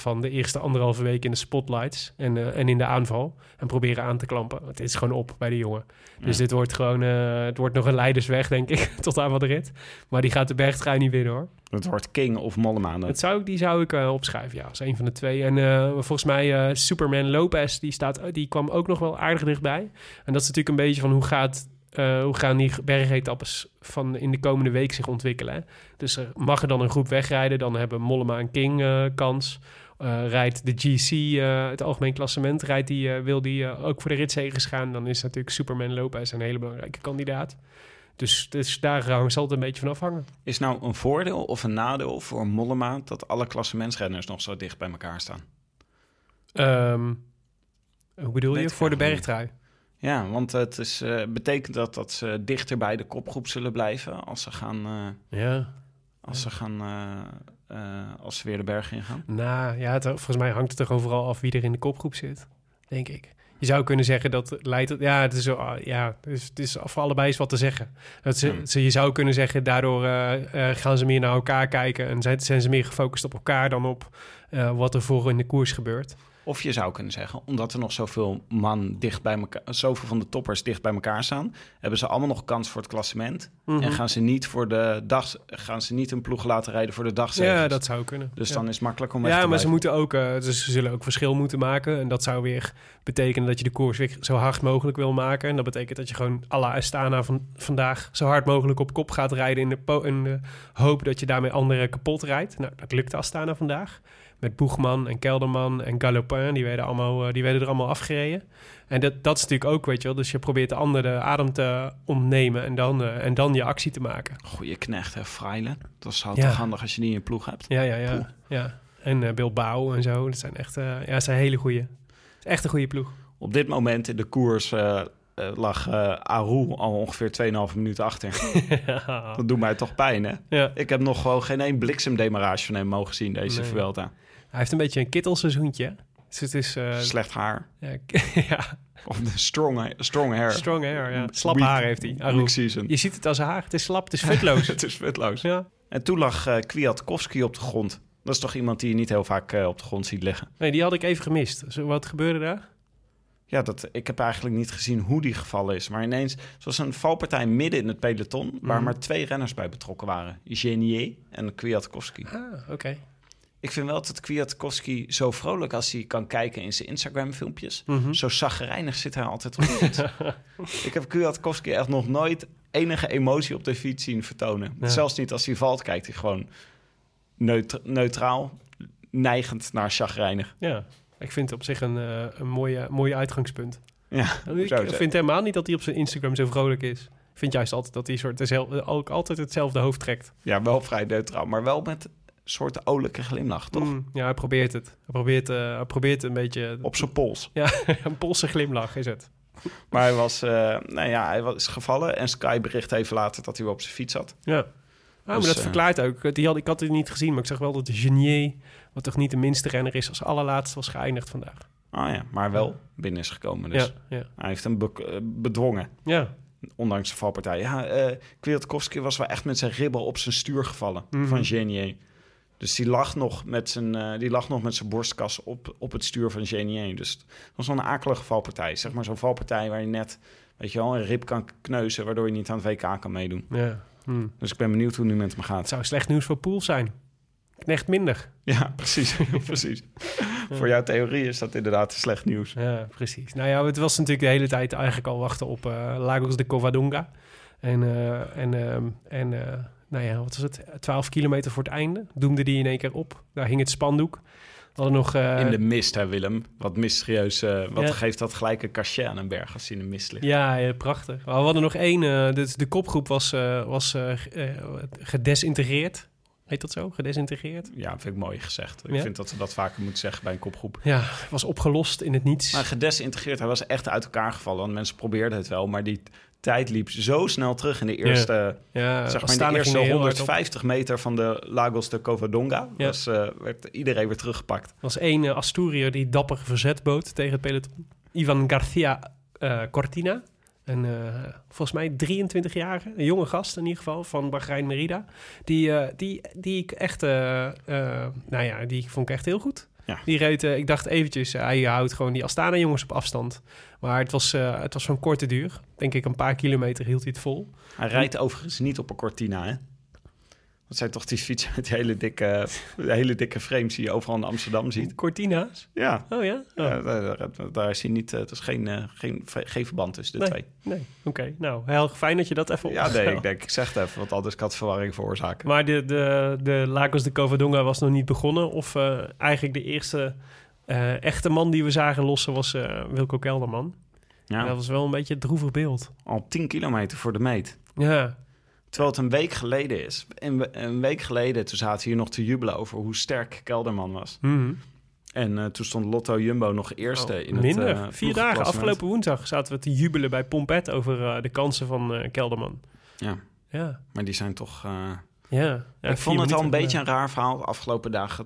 van de eerste anderhalve week in de spotlights en in de aanval. En proberen aan te klampen. Het is gewoon op bij de jongen. Ja. Dus dit wordt gewoon, het wordt nog een leidersweg, denk ik, tot aan wat rit. Maar die gaat de bergtrui niet winnen, hoor. Het wordt King of Mollema. Die zou ik opschrijven, ja, als een van de twee. En volgens mij Superman Lopez, die kwam ook nog wel aardig dichtbij. En dat is natuurlijk een beetje van hoe gaan die bergetappes in de komende week zich ontwikkelen. Hè? Dus mag er dan een groep wegrijden, dan hebben Mollema en King kans. Rijdt de GC, het algemeen klassement, wil die ook voor de ritzegers gaan, dan is natuurlijk Superman Lopez een hele belangrijke kandidaat. Dus daar zal het een beetje van afhangen. Is nou een voordeel of een nadeel voor Mollema dat alle klassementsrenners nog zo dicht bij elkaar staan? Hoe bedoel je? Voor de bergtrui? Ja, want het is, betekent dat ze dichter bij de kopgroep zullen blijven als ze gaan... Als ze weer de berg ingaan? Nou ja, volgens mij hangt het er gewoon vooral af wie er in de kopgroep zit, denk ik. Je zou kunnen zeggen dat leidt... Ja, het is, voor allebei is wat te zeggen. Je zou kunnen zeggen, daardoor gaan ze meer naar elkaar kijken... en zijn ze meer gefocust op elkaar dan op wat er voor in de koers gebeurt. Of je zou kunnen zeggen, omdat er nog zoveel van de toppers dicht bij elkaar staan... hebben ze allemaal nog kans voor het klassement... Mm-hmm. en gaan ze niet een ploeg laten rijden voor de dagzegers. Ja, dat zou kunnen. Dus dan is het makkelijk om weg te blijven. Maar ze moeten ook, dus ze zullen ook verschil moeten maken... en dat zou weer betekenen dat je de koers weer zo hard mogelijk wil maken... en dat betekent dat je gewoon à la Astana vandaag... zo hard mogelijk op kop gaat rijden in de hoop dat je daarmee anderen kapot rijdt. Nou, dat lukte Astana vandaag... Met Boegman en Kelderman en Galopin, die werden er allemaal afgereden. En dat is natuurlijk ook, weet je wel. Dus je probeert de ander de adem te ontnemen en dan je actie te maken. Goeie knecht, hè, Freilen. Dat is altijd handig als je die in je ploeg hebt. Ja. En Bilbao en zo. Dat zijn echt zijn hele goeie. Echt een goede ploeg. Op dit moment in de koers... lag Aru al ongeveer 2,5 minuten achter. Dat doet mij toch pijn, hè? Ja. Ik heb nog gewoon geen één bliksemdemarrage van hem mogen zien, deze Vuelta. Hij heeft een beetje een kittelseizoentje. Dus het is... Slecht haar. Ja. Of de strong hair. Strong hair, ja. Slap haar heeft hij, Aru. Je ziet het als haar. Het is slap, het is futloos. Ja. En toen lag Kwiatkowski op de grond. Dat is toch iemand die je niet heel vaak op de grond ziet liggen? Nee, die had ik even gemist. Dus wat gebeurde daar? Ja, ik heb eigenlijk niet gezien hoe die gevallen is. Maar ineens, het was een valpartij midden in het peloton... waar maar 2 renners bij betrokken waren. Genier en Kwiatkowski. Ah, oké. Ik vind wel dat Kwiatkowski zo vrolijk als hij kan kijken in zijn Instagram-filmpjes... zo chagrijnig zit hij altijd op de fiets. Ik heb Kwiatkowski echt nog nooit enige emotie op de fiets zien vertonen. Ja. Zelfs niet als hij valt, kijkt hij gewoon neutraal, neigend naar chagrijnig. Ja. Ik vind het op zich een mooie uitgangspunt. Ja, ik vind helemaal niet dat hij op zijn Instagram zo vrolijk is. Ik vind juist altijd dat hij ook altijd hetzelfde hoofd trekt. Ja, wel vrij neutraal, maar wel met een soort olijke glimlach, toch? Ja, hij probeert het. Hij probeert een beetje... Op zijn pols. Ja, een polse glimlach is het. Maar hij was hij is gevallen en Sky bericht even later dat hij weer op zijn fiets zat. Ja, maar dat verklaart ook. Ik had het niet gezien, maar ik zag wel dat de Genier... wat toch niet de minste renner is, als allerlaatst was geëindigd vandaag. Ah ja, maar wel binnen is gekomen dus. Ja. Hij heeft hem bedwongen. Ja. Ondanks de valpartij. Ja, Kwiatkowski was wel echt met zijn ribbel op zijn stuur gevallen van Genier. Dus die lag nog met zijn borstkas op het stuur van Genier. Dus dat was wel een akelige valpartij. Zeg maar zo'n valpartij waar je net, weet je wel, een rib kan kneuzen... waardoor je niet aan het WK kan meedoen. Ja. Dus ik ben benieuwd hoe nu met hem gaat. Het zou slecht nieuws voor Poels zijn. Knecht minder. Ja, precies. Ja. Voor jouw theorie is dat inderdaad slecht nieuws. Ja, precies. Nou ja, het was natuurlijk de hele tijd eigenlijk al wachten op Lagos de Covadonga. En wat was het? 12 kilometer voor het einde doemde die in één keer op. Daar hing het spandoek. In de mist, hè Willem? Wat mysterieus. Geeft dat gelijk een cachet aan een berg als hij in de mist ligt? Ja, prachtig. We hadden nog één. De kopgroep was gedesintegreerd. Heet dat zo? Gedesintegreerd? Ja, vind ik mooi gezegd. Ik vind dat ze dat vaker moeten zeggen bij een kopgroep. Ja, was opgelost in het niets. Maar gedesintegreerd, hij was echt uit elkaar gevallen. Want mensen probeerden het wel, maar die tijd liep zo snel terug in de eerste... Ja. Zeg maar in de eerste 150 meter van de Lagos de Covadonga. Ja. Werd iedereen weer teruggepakt. Er was één Asturiër die dapper verzet bood tegen het peloton. Ivan Garcia Cortina. Een, volgens mij 23-jarige, een jonge gast in ieder geval, van Bahrein Merida. Die vond ik echt heel goed. Ja. Die reed, ik dacht eventjes, hij houdt gewoon die Astana jongens op afstand. Maar het was van korte duur. Denk ik een paar kilometer hield hij het vol. Hij rijdt overigens niet op een Cortina, hè? Dat zijn toch die fietsen met hele dikke frames die je overal in Amsterdam ziet. Cortina's? Ja. Oh ja? Oh. Ja, daar is hij niet... Het is geen verband tussen de twee. Nee, oké. Nou, heel fijn dat je dat even opgesteld. Ja, nee, ik zeg het even, want anders kan het verwarring veroorzaken. Maar de Lagos de Covadonga was nog niet begonnen. Of eigenlijk de eerste echte man die we zagen lossen was Wilco Kelderman. Ja. En dat was wel een beetje een droevig beeld. Al 10 kilometer voor de meet. Ja. Terwijl het een week geleden is. Een week geleden, toen zaten we hier nog te jubelen over hoe sterk Kelderman was. Mm-hmm. En toen stond Lotto Jumbo nog eerste in minder. Het 4 dagen, afgelopen woensdag, zaten we te jubelen bij Pompet over de kansen van Kelderman. Ja, maar die zijn toch... Ik vond het al een beetje een raar verhaal de afgelopen dagen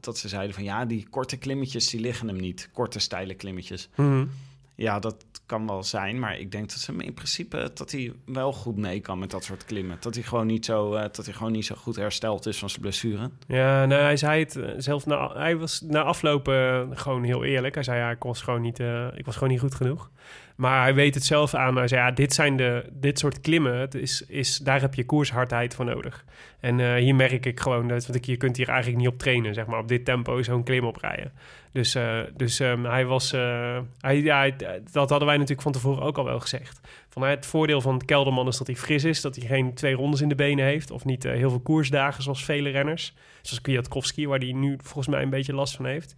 dat ze zeiden van ja, die korte klimmetjes, die liggen hem niet. Korte, steile klimmetjes. Mm-hmm. Ja, dat kan wel zijn, maar ik denk dat ze in principe dat hij wel goed mee kan met dat soort klimmen. Dat hij gewoon niet zo, goed hersteld is van zijn blessure. Ja, nou, hij zei het zelf. Hij was na afloop gewoon heel eerlijk. Hij zei, ja, ik was gewoon niet goed genoeg. Maar hij weet het zelf aan. Hij zei, ja, dit soort klimmen, het is, daar heb je koershardheid voor nodig. En hier merk ik gewoon dat, want je kunt hier eigenlijk niet op trainen, zeg maar, op dit tempo zo'n klim oprijden. Dus hij was... dat hadden wij natuurlijk van tevoren ook al wel gezegd. Van, het voordeel van Kelderman is dat hij fris is, dat hij geen 2 rondes in de benen heeft, of niet heel veel koersdagen zoals vele renners. Zoals Kwiatkowski, waar hij nu volgens mij een beetje last van heeft.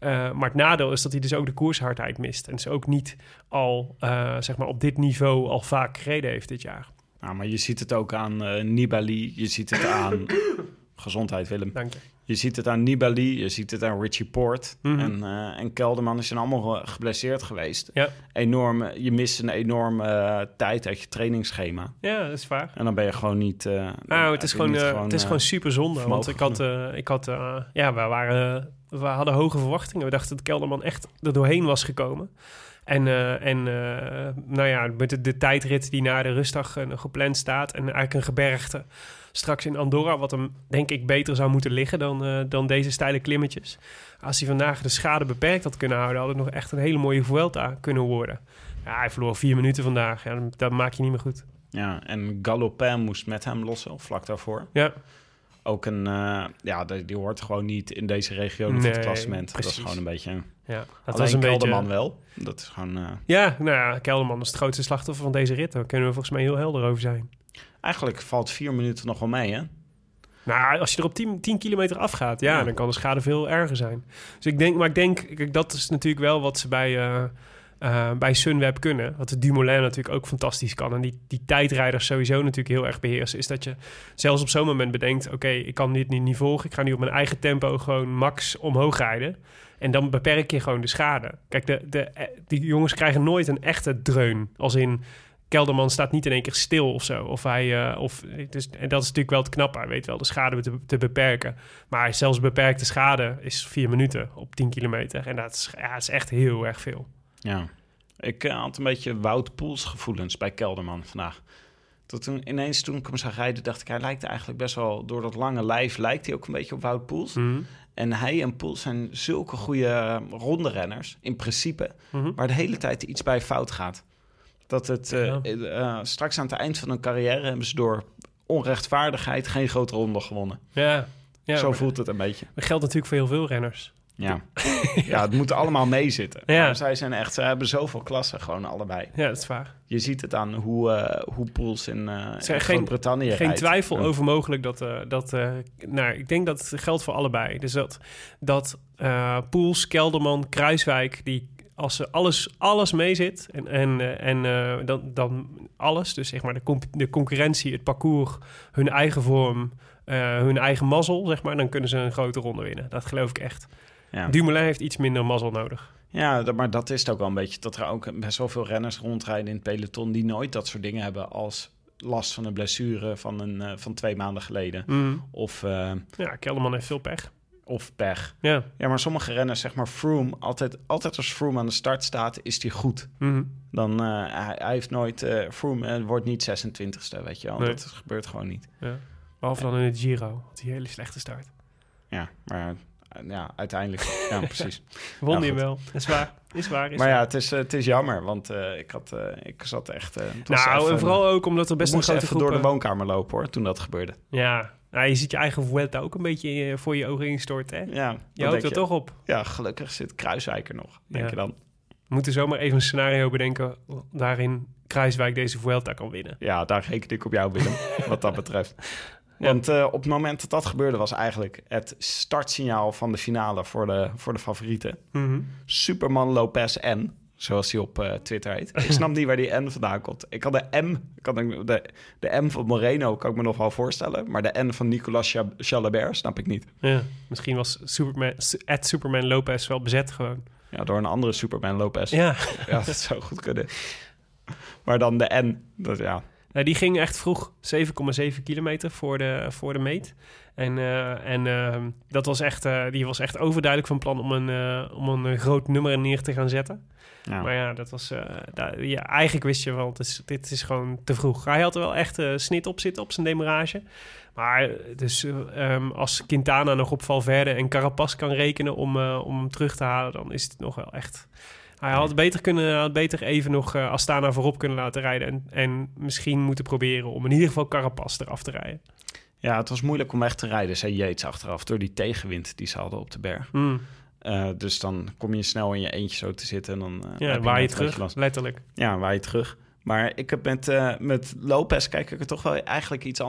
Maar het nadeel is dat hij dus ook de koershardheid mist. En ze ook niet al, zeg maar, op dit niveau al vaak gereden heeft dit jaar. Nou, maar je ziet het ook aan Nibali, je ziet het aan... Gezondheid, Willem. Dank je. Je ziet het aan Nibali, je ziet het aan Richie Poort. Mm-hmm. En Kelderman is allemaal geblesseerd geweest. Ja. Je mist een enorme tijd uit je trainingsschema. Ja, dat is waar. En dan ben je gewoon niet... het is gewoon super zonde. Want we hadden hoge verwachtingen. We dachten dat Kelderman echt er doorheen was gekomen. Met de tijdrit die na de rustdag gepland staat... en eigenlijk een gebergte straks in Andorra... wat hem, denk ik, beter zou moeten liggen dan deze steile klimmetjes. Als hij vandaag de schade beperkt had kunnen houden... had het nog echt een hele mooie Vuelta kunnen worden. Ja, hij verloor 4 minuten vandaag. Ja, dat maak je niet meer goed. Ja, en Galopin moest met hem lossen, vlak daarvoor. Ja. Ook die hoort gewoon niet in deze regio van het klassement. Precies. Dat is gewoon een beetje... Ja, dat was een Kelderman beetje... wel. Dat is gewoon... Ja, nou ja, Kelderman is het grootste slachtoffer van deze rit. Daar kunnen we volgens mij heel helder over zijn. Eigenlijk valt 4 minuten nog wel mee, hè? Nou, als je er op 10 kilometer afgaat, ja, dan kan de schade veel erger zijn. Dus ik denk, dat is natuurlijk wel wat ze bij Sunweb kunnen. Wat de Dumoulin natuurlijk ook fantastisch kan. En die tijdrijders sowieso natuurlijk heel erg beheersen. Is dat je zelfs op zo'n moment bedenkt... oké, ik kan dit niet volgen. Ik ga nu op mijn eigen tempo gewoon max omhoog rijden. En dan beperk je gewoon de schade. Kijk, die jongens krijgen nooit een echte dreun. Als in... Kelderman staat niet in één keer stil of zo. En dat is natuurlijk wel het knappe. Hij weet wel de schade te beperken. Maar zelfs beperkte schade is 4 minuten op 10 kilometer. En dat is echt heel erg veel. Ja, ik had een beetje Wout Poels gevoelens bij Kelderman vandaag. Toen ik hem zag rijden, dacht ik... hij lijkt eigenlijk best wel... door dat lange lijf lijkt hij ook een beetje op Wout Poels. Mm-hmm. En hij en Poels zijn zulke goede ronderenners, in principe... Mm-hmm. waar de hele tijd iets bij fout gaat. Dat het straks aan het eind van hun carrière... hebben ze door onrechtvaardigheid geen grote ronde gewonnen. Ja, zo voelt het een beetje. Dat geldt natuurlijk voor heel veel renners. Ja, ja, het moet allemaal meezitten. Ja. Zij hebben zoveel klassen gewoon allebei. Ja, dat is waar. Je ziet het aan hoe Poels in Groot-Brittannië rijdt. Geen twijfel over mogelijk ik denk dat het geldt voor allebei. Dus dat Poels, Kelderman, Kruijswijk... die als ze alles mee zit en dan alles, dus zeg maar de concurrentie, het parcours, hun eigen vorm, hun eigen mazzel, zeg maar, dan kunnen ze een grote ronde winnen. Dat geloof ik echt. Ja. Dumoulin heeft iets minder mazzel nodig. Ja, maar dat is het ook wel een beetje. Dat er ook best wel veel renners rondrijden in het peloton die nooit dat soort dingen hebben als... last van een blessure van 2 maanden geleden. Mm. Of Kelderman heeft veel pech. of pech. Yeah. Ja, maar sommige renners, zeg maar Froome, altijd als Froome aan de start staat, is hij goed. Mm-hmm. Dan hij heeft nooit Froome en wordt niet 26e, weet je wel. Nee. Dat gebeurt gewoon niet. Ja. Behalve dan in het Giro, die hele slechte start. Ja, maar ja, uiteindelijk, ja, precies. Won nou, je wel, is waar. Maar ja, het is jammer, want ik zat echt... en vooral ook omdat er best een grote groep... door de woonkamer lopen, hoor, toen dat gebeurde. Ja, nou, je ziet je eigen Vuelta ook een beetje voor je ogen instorten, hè? Ja. Je houdt er toch op. Ja, gelukkig zit Kruijswijk er nog, denk je dan. We moeten zomaar even een scenario bedenken waarin Kruijswijk deze Vuelta kan winnen. Ja, daar reken ik op jou, Willem, wat dat betreft. Want op het moment dat gebeurde was eigenlijk het startsignaal van de finale voor de favorieten. Mm-hmm. Superman Lopez N, zoals hij op Twitter heet. Ik snap niet waar die N vandaan komt. Ik kan de M, de M van Moreno kan ik me nog wel voorstellen. Maar de N van Nicolas Jalabert snap ik niet. Ja, misschien was Superman Lopez wel bezet gewoon. Ja, door een andere Superman Lopez. Ja, ja dat zou goed kunnen. Maar dan de N, dat ja... die ging echt vroeg, 7,7 kilometer voor de meet. En dat was echt, die was echt overduidelijk van plan om een groot nummer neer te gaan zetten. Ja. Maar ja, dat was, eigenlijk wist je wel, dit is gewoon te vroeg. Hij had er wel echt snit op zitten op zijn demarrage. Maar dus, als Quintana nog op Valverde en Carapaz kan rekenen om hem terug te halen, dan is het nog wel echt... Hij had beter even nog Astana voorop kunnen laten rijden... En misschien moeten proberen om in ieder geval Carapaz eraf te rijden. Ja, het was moeilijk om weg te rijden, zei Yates achteraf... door die tegenwind die ze hadden op de berg. Mm. Dus dan kom je snel in je eentje zo te zitten. En dan waai je terug, letterlijk. Ja, waai je terug. Maar ik heb met Lopez kijk ik er toch wel eigenlijk iets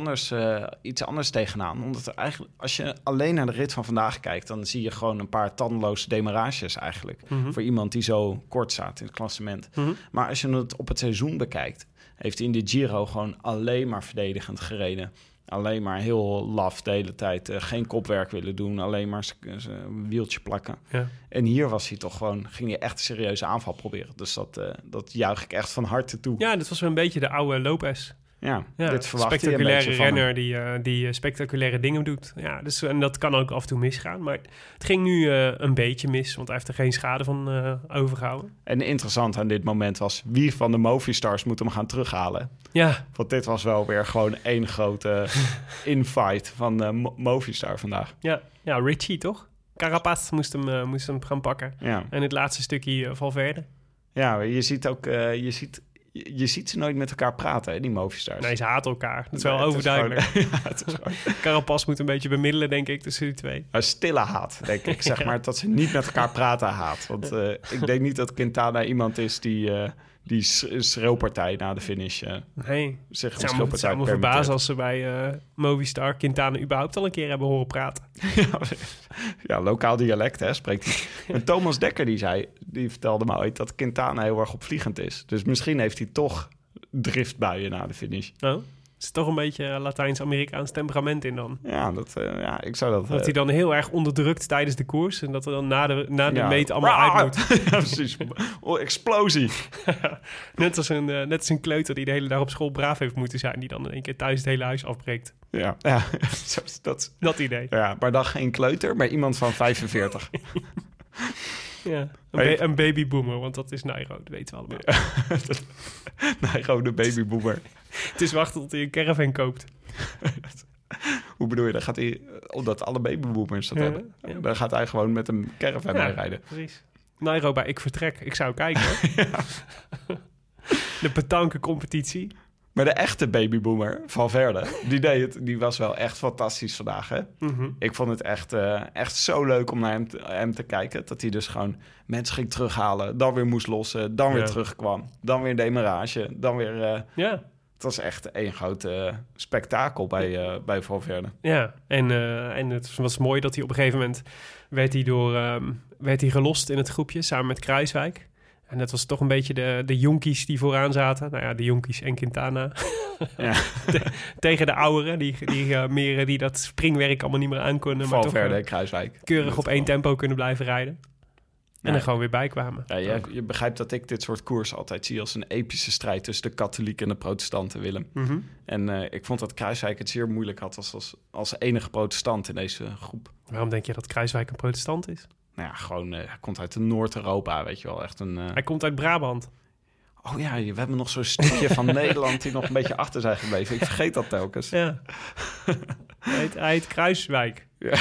anders tegenaan. Omdat er eigenlijk, als je alleen naar de rit van vandaag kijkt... dan zie je gewoon een paar tandeloze demarages eigenlijk. Mm-hmm. Voor iemand die zo kort staat in het klassement. Mm-hmm. Maar als je het op het seizoen bekijkt... heeft hij in de Giro gewoon alleen maar verdedigend gereden. Alleen maar heel laf de hele tijd. Geen kopwerk willen doen, alleen maar zijn wieltje plakken. Ja. En hier was hij toch gewoon, ging hij echt een serieuze aanval proberen. Dus dat juich ik echt van harte toe. Ja, dit was wel een beetje de oude Lopez. Ja, dit verwacht je een beetje van renner die spectaculaire dingen doet. Ja, dus, en dat kan ook af en toe misgaan. Maar het ging nu een beetje mis, want hij heeft er geen schade van overgehouden. En interessant aan dit moment was... wie van de Movistars moet hem gaan terughalen? Ja. Want dit was wel weer gewoon één grote infight van de Movistar vandaag. Ja, Richie toch? Carapaz moest hem gaan pakken. Ja. En het laatste stukje Valverde. Ja, je ziet ook... Je ziet ze nooit met elkaar praten, hè, die Movistars. Nee, ze haten elkaar. Dat is wel overduidelijk. Carapaz moet een beetje bemiddelen, denk ik, tussen die twee. Een stille haat, denk ik. Zeg maar dat ze niet met elkaar praten haat. Want ik denk niet dat Quintana iemand is die schreeuwpartij na de finish... nee, zich het zou me verbazen als ze bij Movistar Quintana überhaupt al een keer hebben horen praten. Ja, lokaal dialect, hè, spreekt hij. En Thomas Dekker, die vertelde me ooit dat Quintana heel erg opvliegend is. Dus misschien heeft hij toch driftbuien na de finish. Oh, is er toch een beetje Latijns-Amerikaans temperament in dan? Ja, ik zou dat... Dat hij dan heel erg onderdrukt tijdens de koers... en dat er dan na de meet allemaal uit moet. Ja, precies. Explosie. net als een kleuter die de hele dag op school braaf heeft moeten zijn... die dan in één keer thuis het hele huis afbreekt. Ja. dat idee. Ja, maar dan geen kleuter, maar iemand van 45. Ja, een babyboomer, want dat is Nairo, dat weten we allemaal. Ja, Nairo, de babyboomer. Het is wachten tot hij een caravan koopt. Hoe bedoel je, dan gaat hij, omdat alle babyboomers dat hebben, dan gaat hij gewoon met een caravan rijden. Precies. Nairo bij Ik Vertrek, ik zou kijken. De petankencompetitie. Maar de echte babyboomer, Valverde, die was wel echt fantastisch vandaag. Hè? Mm-hmm. Ik vond het echt zo leuk om naar hem te kijken. Dat hij dus gewoon mensen ging terughalen, dan weer moest lossen, dan weer terugkwam. Dan weer demarrage, dan weer... Het was echt één groot spektakel bij Valverde. Ja, en het was mooi dat hij op een gegeven moment werd hij gelost in het groepje samen met Kruijswijk. En dat was toch een beetje de jonkies die vooraan zaten. Nou ja, de jonkies en Quintana. Ja. Tegen de ouderen, die dat springwerk allemaal niet meer aankonden. Maar toch verder, Kruijswijk. Keurig op één tempo kunnen blijven rijden. En er gewoon weer bij kwamen. Ja, je begrijpt dat ik dit soort koers altijd zie als een epische strijd... tussen de katholieken en de protestanten, Willem. Mm-hmm. En ik vond dat Kruijswijk het zeer moeilijk had als enige protestant in deze groep. Waarom denk je dat Kruijswijk een protestant is? Nou ja, gewoon, hij komt uit Noord-Europa, weet je wel. Echt een, Hij komt uit Brabant. Oh ja, we hebben nog zo'n stukje van Nederland die nog een beetje achter zijn gebleven. Ik vergeet dat telkens. Ja. Hij heet Kruijswijk. Ja.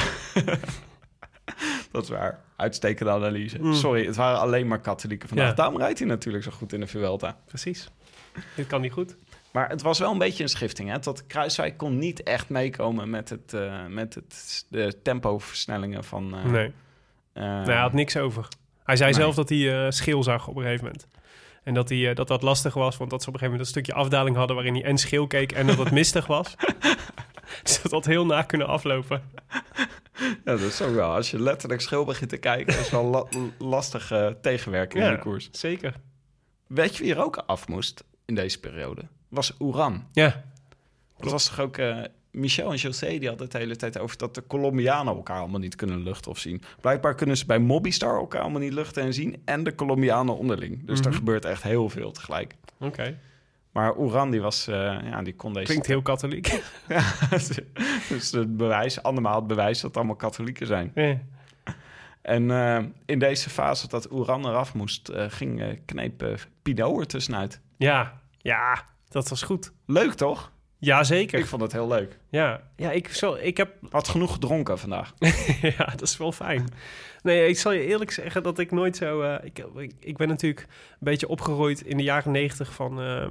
Dat is waar. Uitstekende analyse. Mm. Sorry, het waren alleen maar katholieken vandaag. Ja. Daarom rijdt hij natuurlijk zo goed in de Vuelta. Precies. Dit kan niet goed. Maar het was wel een beetje een schifting, hè? Dat Kruijswijk kon niet echt meekomen met de tempoversnellingen van... Nee. Hij had niks over. Hij zei zelf dat hij scheel zag op een gegeven moment. En dat dat lastig was, want dat ze op een gegeven moment een stukje afdaling hadden... waarin hij en scheel keek en dat het mistig was. Dus dat had heel na kunnen aflopen. Ja, dat is ook wel. Als je letterlijk schil begint te kijken... is wel lastige tegenwerking in de koers. Zeker. Weet je wie er ook af moest in deze periode? Was Uran. Ja. Dat was toch ook... Michel en José die hadden het de hele tijd over dat de Colombianen elkaar allemaal niet kunnen luchten of zien. Blijkbaar kunnen ze bij Mobistar elkaar allemaal niet luchten en zien. En de Colombianen onderling. Dus daar gebeurt echt heel veel tegelijk. Oké. Okay. Maar Uran die was... die kon deze... Klinkt heel katholiek. Ja, dus het bewijs, andermaal het bewijs dat het allemaal katholieken zijn. Yeah. En in deze fase dat Uran eraf moest, kneep Pinot er tussenuit. Ja, dat was goed. Leuk toch? Ja, zeker. Ik vond het heel leuk. Ja, ik heb... Had genoeg gedronken vandaag. Ja, dat is wel fijn. Nee, ik zal je eerlijk zeggen dat ik nooit zo... Ik ben natuurlijk een beetje opgeroeid in de jaren 90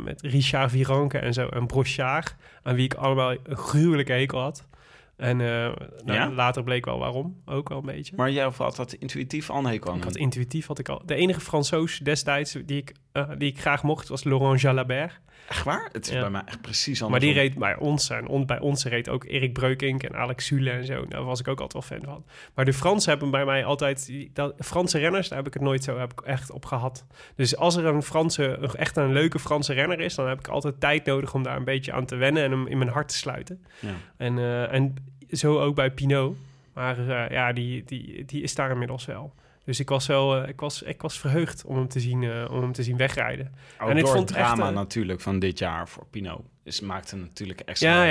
met Richard Virenque en zo. En Brochard, aan wie ik allemaal een gruwelijke hekel had. En later bleek wel waarom, ook wel een beetje. Maar jij had dat intuïtief al een hekel aan? Ik had intuïtief al. De enige Fransoos destijds die ik graag mocht was Laurent Jalabert. Echt waar? Het is bij mij echt precies andersom. Maar die reed bij ons reed ook Erik Breukink en Alex Zule en zo. Daar was ik ook altijd wel fan van. Maar de Fransen hebben bij mij altijd... Franse renners, daar heb ik het nooit zo echt op gehad. Dus als er echt een leuke Franse renner is... dan heb ik altijd tijd nodig om daar een beetje aan te wennen... en hem in mijn hart te sluiten. Ja. En zo ook bij Pinot. Maar die is daar inmiddels wel... Dus ik was verheugd om hem te zien wegrijden. En ik vond het drama natuurlijk van dit jaar voor Pinot. Dus maakte natuurlijk extra...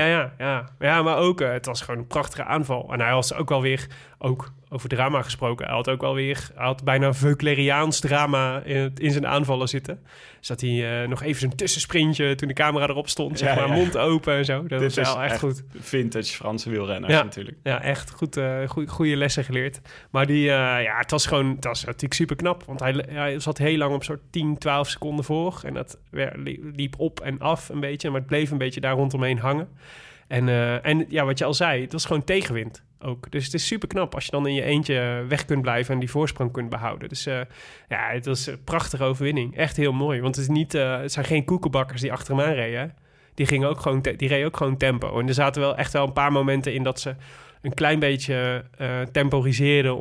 Ja, maar ook, het was gewoon een prachtige aanval. En hij was ook wel weer, ook over drama gesproken... Hij had bijna Veucleriaans drama in zijn aanvallen zitten. Dus dat hij nog even zijn tussensprintje toen de camera erop stond... mond open en zo. Dat was wel echt goed. Vintage Franse wielrenners natuurlijk. Ja, echt goede lessen geleerd. Maar het was natuurlijk super knap. Want hij zat heel lang op zo'n 10, 12 seconden voor. En dat liep op en af een beetje. Maar het bleef een beetje daar rondomheen hangen. En wat je al zei, het was gewoon tegenwind ook. Dus het is super knap als je dan in je eentje weg kunt blijven... en die voorsprong kunt behouden. Dus het was een prachtige overwinning. Echt heel mooi, want het zijn geen koekenbakkers die achter hem aan reden. Die reden ook gewoon tempo. En er zaten wel echt wel een paar momenten in dat ze... een klein beetje temporiseerden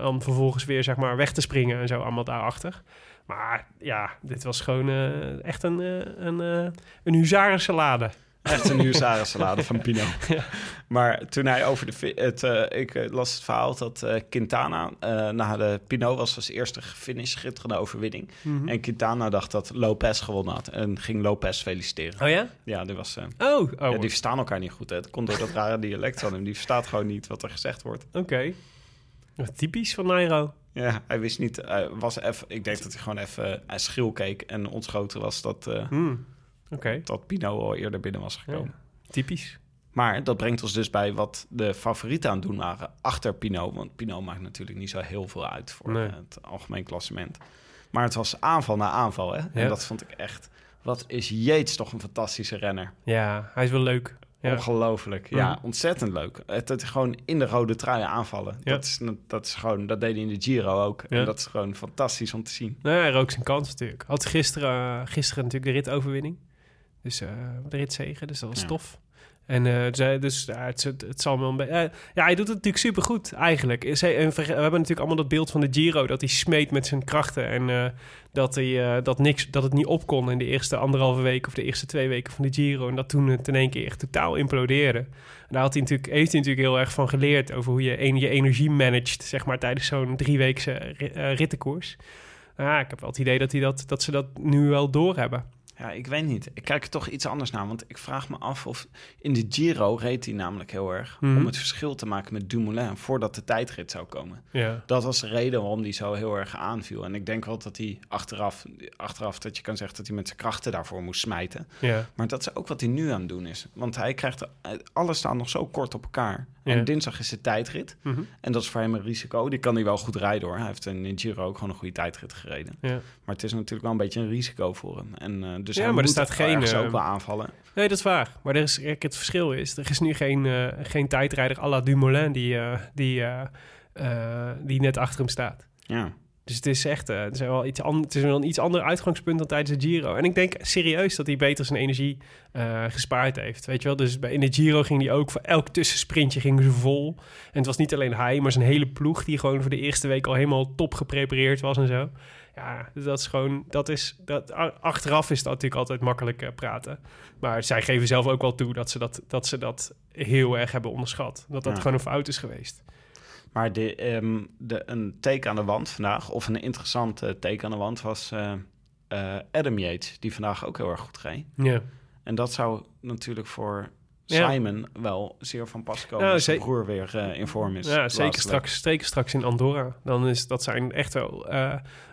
om vervolgens weer zeg maar weg te springen en zo allemaal daarachter. Maar ja, dit was gewoon echt een huzarensalade. Echt een huzarensalade van Pinot. Ja. Maar toen hij over ik las het verhaal dat Quintana na de Pinot was als eerste finish, schitterende overwinning. Mm-hmm. En Quintana dacht dat Lopez gewonnen had en ging Lopez feliciteren. Oh ja? Ja, die was... Ja, die verstaan elkaar niet goed. Hè. Het komt door dat rare dialect van hem. Die verstaat gewoon niet wat er gezegd wordt. Oké. Typisch van Nairo. Ja, hij wist niet. Ik denk dat hij gewoon even schil keek en ontschoten was dat... Okay. Dat Pinot al eerder binnen was gekomen. Ja, typisch. Maar dat brengt ons dus bij wat de favorieten aan het doen waren achter Pinot. Want Pinot maakt natuurlijk niet zo heel veel uit voor het algemeen klassement. Maar het was aanval na aanval. Hè? Ja. En dat vond ik echt... Wat is Yates toch een fantastische renner. Ja, hij is wel leuk. Ja. Ongelooflijk. Ja, ontzettend leuk. Het gewoon in de rode trui aanvallen. Ja. Dat is gewoon, dat deed hij in de Giro ook. Ja. En dat is gewoon fantastisch om te zien. Nou ja, hij rook zijn kans natuurlijk. Had gisteren natuurlijk de ritoverwinning. Dus de ritzegen, dus dat was tof. En het zal wel een beetje... hij doet het natuurlijk supergoed eigenlijk. We hebben natuurlijk allemaal dat beeld van de Giro... dat hij smeet met zijn krachten... en dat het niet op kon in de eerste anderhalve week... of de eerste 2 weken van de Giro... en dat toen het in één keer echt totaal implodeerde. En daar heeft hij natuurlijk heel erg van geleerd... over hoe je energie managt, zeg maar... tijdens zo'n 3-weekse rittenkoers. Ik heb wel het idee dat ze dat nu wel doorhebben. Ja, ik weet niet. Ik kijk er toch iets anders naar. Want ik vraag me af of... In de Giro reed hij namelijk heel erg... om het verschil te maken met Dumoulin... voordat de tijdrit zou komen. Ja. Dat was de reden waarom hij zo heel erg aanviel. En ik denk wel dat hij achteraf... dat je kan zeggen dat hij met zijn krachten daarvoor moest smijten. Ja. Maar dat is ook wat hij nu aan het doen is. Want hij krijgt... Alles staan nog zo kort op elkaar. Ja. En dinsdag is de tijdrit. Mm-hmm. En dat is voor hem een risico. Die kan hij wel goed rijden, hoor. Hij heeft in de Giro ook gewoon een goede tijdrit gereden. Ja. Maar het is natuurlijk wel een beetje een risico voor hem. En dus ja, maar er staat geen... ook wel aanvallen. Nee, dat is waar. Maar er is, het verschil is... Er is nu geen tijdrijder à la Dumoulin... die net achter hem staat. Ja. Dus het is echt... het is wel een iets ander uitgangspunt dan tijdens de Giro. En ik denk serieus dat hij beter zijn energie gespaard heeft. Weet je wel? Dus in de Giro ging hij ook... Voor elk tussensprintje gingen ze vol. En het was niet alleen hij, maar zijn hele ploeg... die gewoon voor de eerste week al helemaal top geprepareerd was en zo. Ja, dat is gewoon... achteraf is dat natuurlijk altijd makkelijk praten. Maar zij geven zelf ook wel toe dat ze dat heel erg hebben onderschat. Dat gewoon een fout is geweest. Maar een teken aan de wand vandaag, of een interessante teken aan de wand... was Adam Yates, die vandaag ook heel erg goed reed. Ja. En dat zou natuurlijk voor... Simon wel zeer van pas komen als zijn broer weer in vorm is. Ja, zeker straks in Andorra. Dan is dat zijn echt wel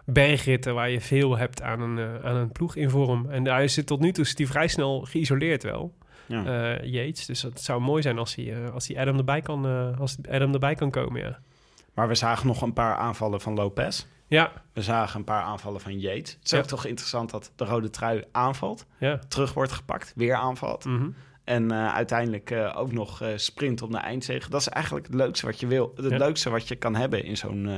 bergritten waar je veel hebt aan een ploeg in vorm. En daar zit tot nu toe die vrij snel geïsoleerd wel. Ja. Yates. Dus dat zou mooi zijn als Adam erbij kan komen. Ja. Maar we zagen nog een paar aanvallen van Lopez. Ja. We zagen een paar aanvallen van Yates. Het is ook toch interessant dat de rode trui aanvalt, terug wordt gepakt, weer aanvalt. Mm-hmm. En uiteindelijk ook nog sprint om de eindzege. Dat is eigenlijk het leukste wat je wil. Het leukste wat je kan hebben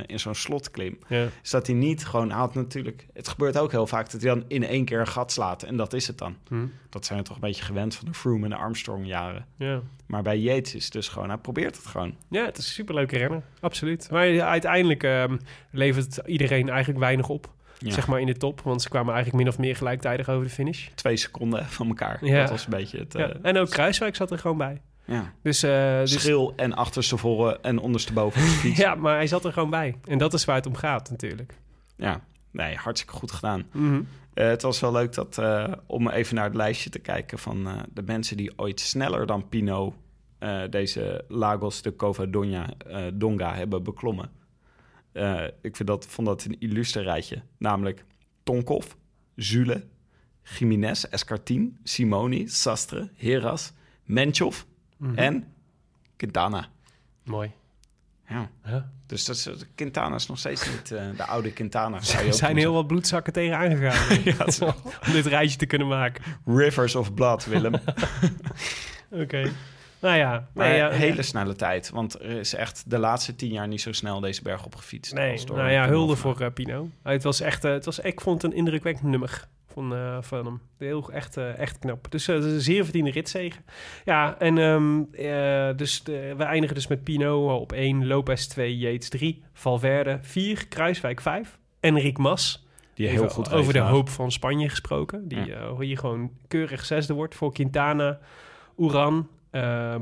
in zo'n slotklim. Ja. Is dat hij niet gewoon haalt natuurlijk... Het gebeurt ook heel vaak dat hij dan in één keer een gat slaat. En dat is het dan. Hmm. Dat zijn we toch een beetje gewend van de Froome en de Armstrong jaren. Ja. Maar bij Yates is het dus gewoon... Hij probeert het gewoon. Ja, het is een superleuke renner. Absoluut. Maar uiteindelijk levert iedereen eigenlijk weinig op. Ja. Zeg maar in de top, want ze kwamen eigenlijk min of meer gelijktijdig over de finish. 2 seconden van elkaar. Ja. Dat was een beetje het... Ja. En ook Kruijswijk zat er gewoon bij. Ja. Dus schil en achterstevoren en ondersteboven. Ja, maar hij zat er gewoon bij. En dat is waar het om gaat natuurlijk. Ja, nee, hartstikke goed gedaan. Mm-hmm. Het was wel leuk om even naar het lijstje te kijken van de mensen die ooit sneller dan Pinot deze Lagos de Covadonga hebben beklommen. Ik vond dat een illustre rijtje. Namelijk Tonkov, Zule, Jiménez, Escartin, Simoni, Sastre, Heras, Menchov en Quintana. Mooi. Ja. Huh? Dus Quintana is nog steeds niet de oude Quintana. Er zijn heel wat bloedzakken tegen aangegaan. Om dit rijtje te kunnen maken. Rivers of blood, Willem. Oké. Nou ja, hele snelle tijd. Want er is echt de laatste 10 jaar niet zo snel deze berg op gefietst. Nee, nou ja, hulde voor Pinot. Ik vond het een indrukwekkend nummer van hem. Heel echt knap. Dus het is een zeer verdiende ritzege. Ja, en we eindigen dus met Pinot op 1, Lopez 2, Yates 3, Valverde 4, Kruijswijk 5, Enric Mas... Die heel goed over de hoop van Spanje gesproken. Die hier gewoon keurig 6e wordt voor Quintana, Uran...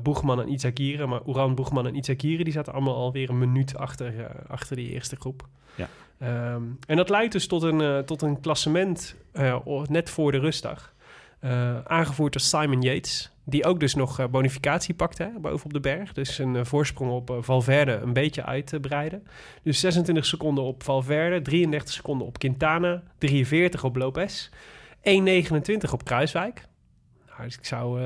Boegman en Izagirre, maar Uran, Boegman en Izagirre... die zaten allemaal alweer een minuut achter die eerste groep. Ja. En dat leidt dus tot een klassement net voor de rustdag. Aangevoerd door Simon Yates, die ook dus nog bonificatie pakte bovenop de berg. Dus een voorsprong op Valverde een beetje uit te breiden. Dus 26 seconden op Valverde, 33 seconden op Quintana... 43 op Lopez, 1,29 op Kruijswijk... Ik zou,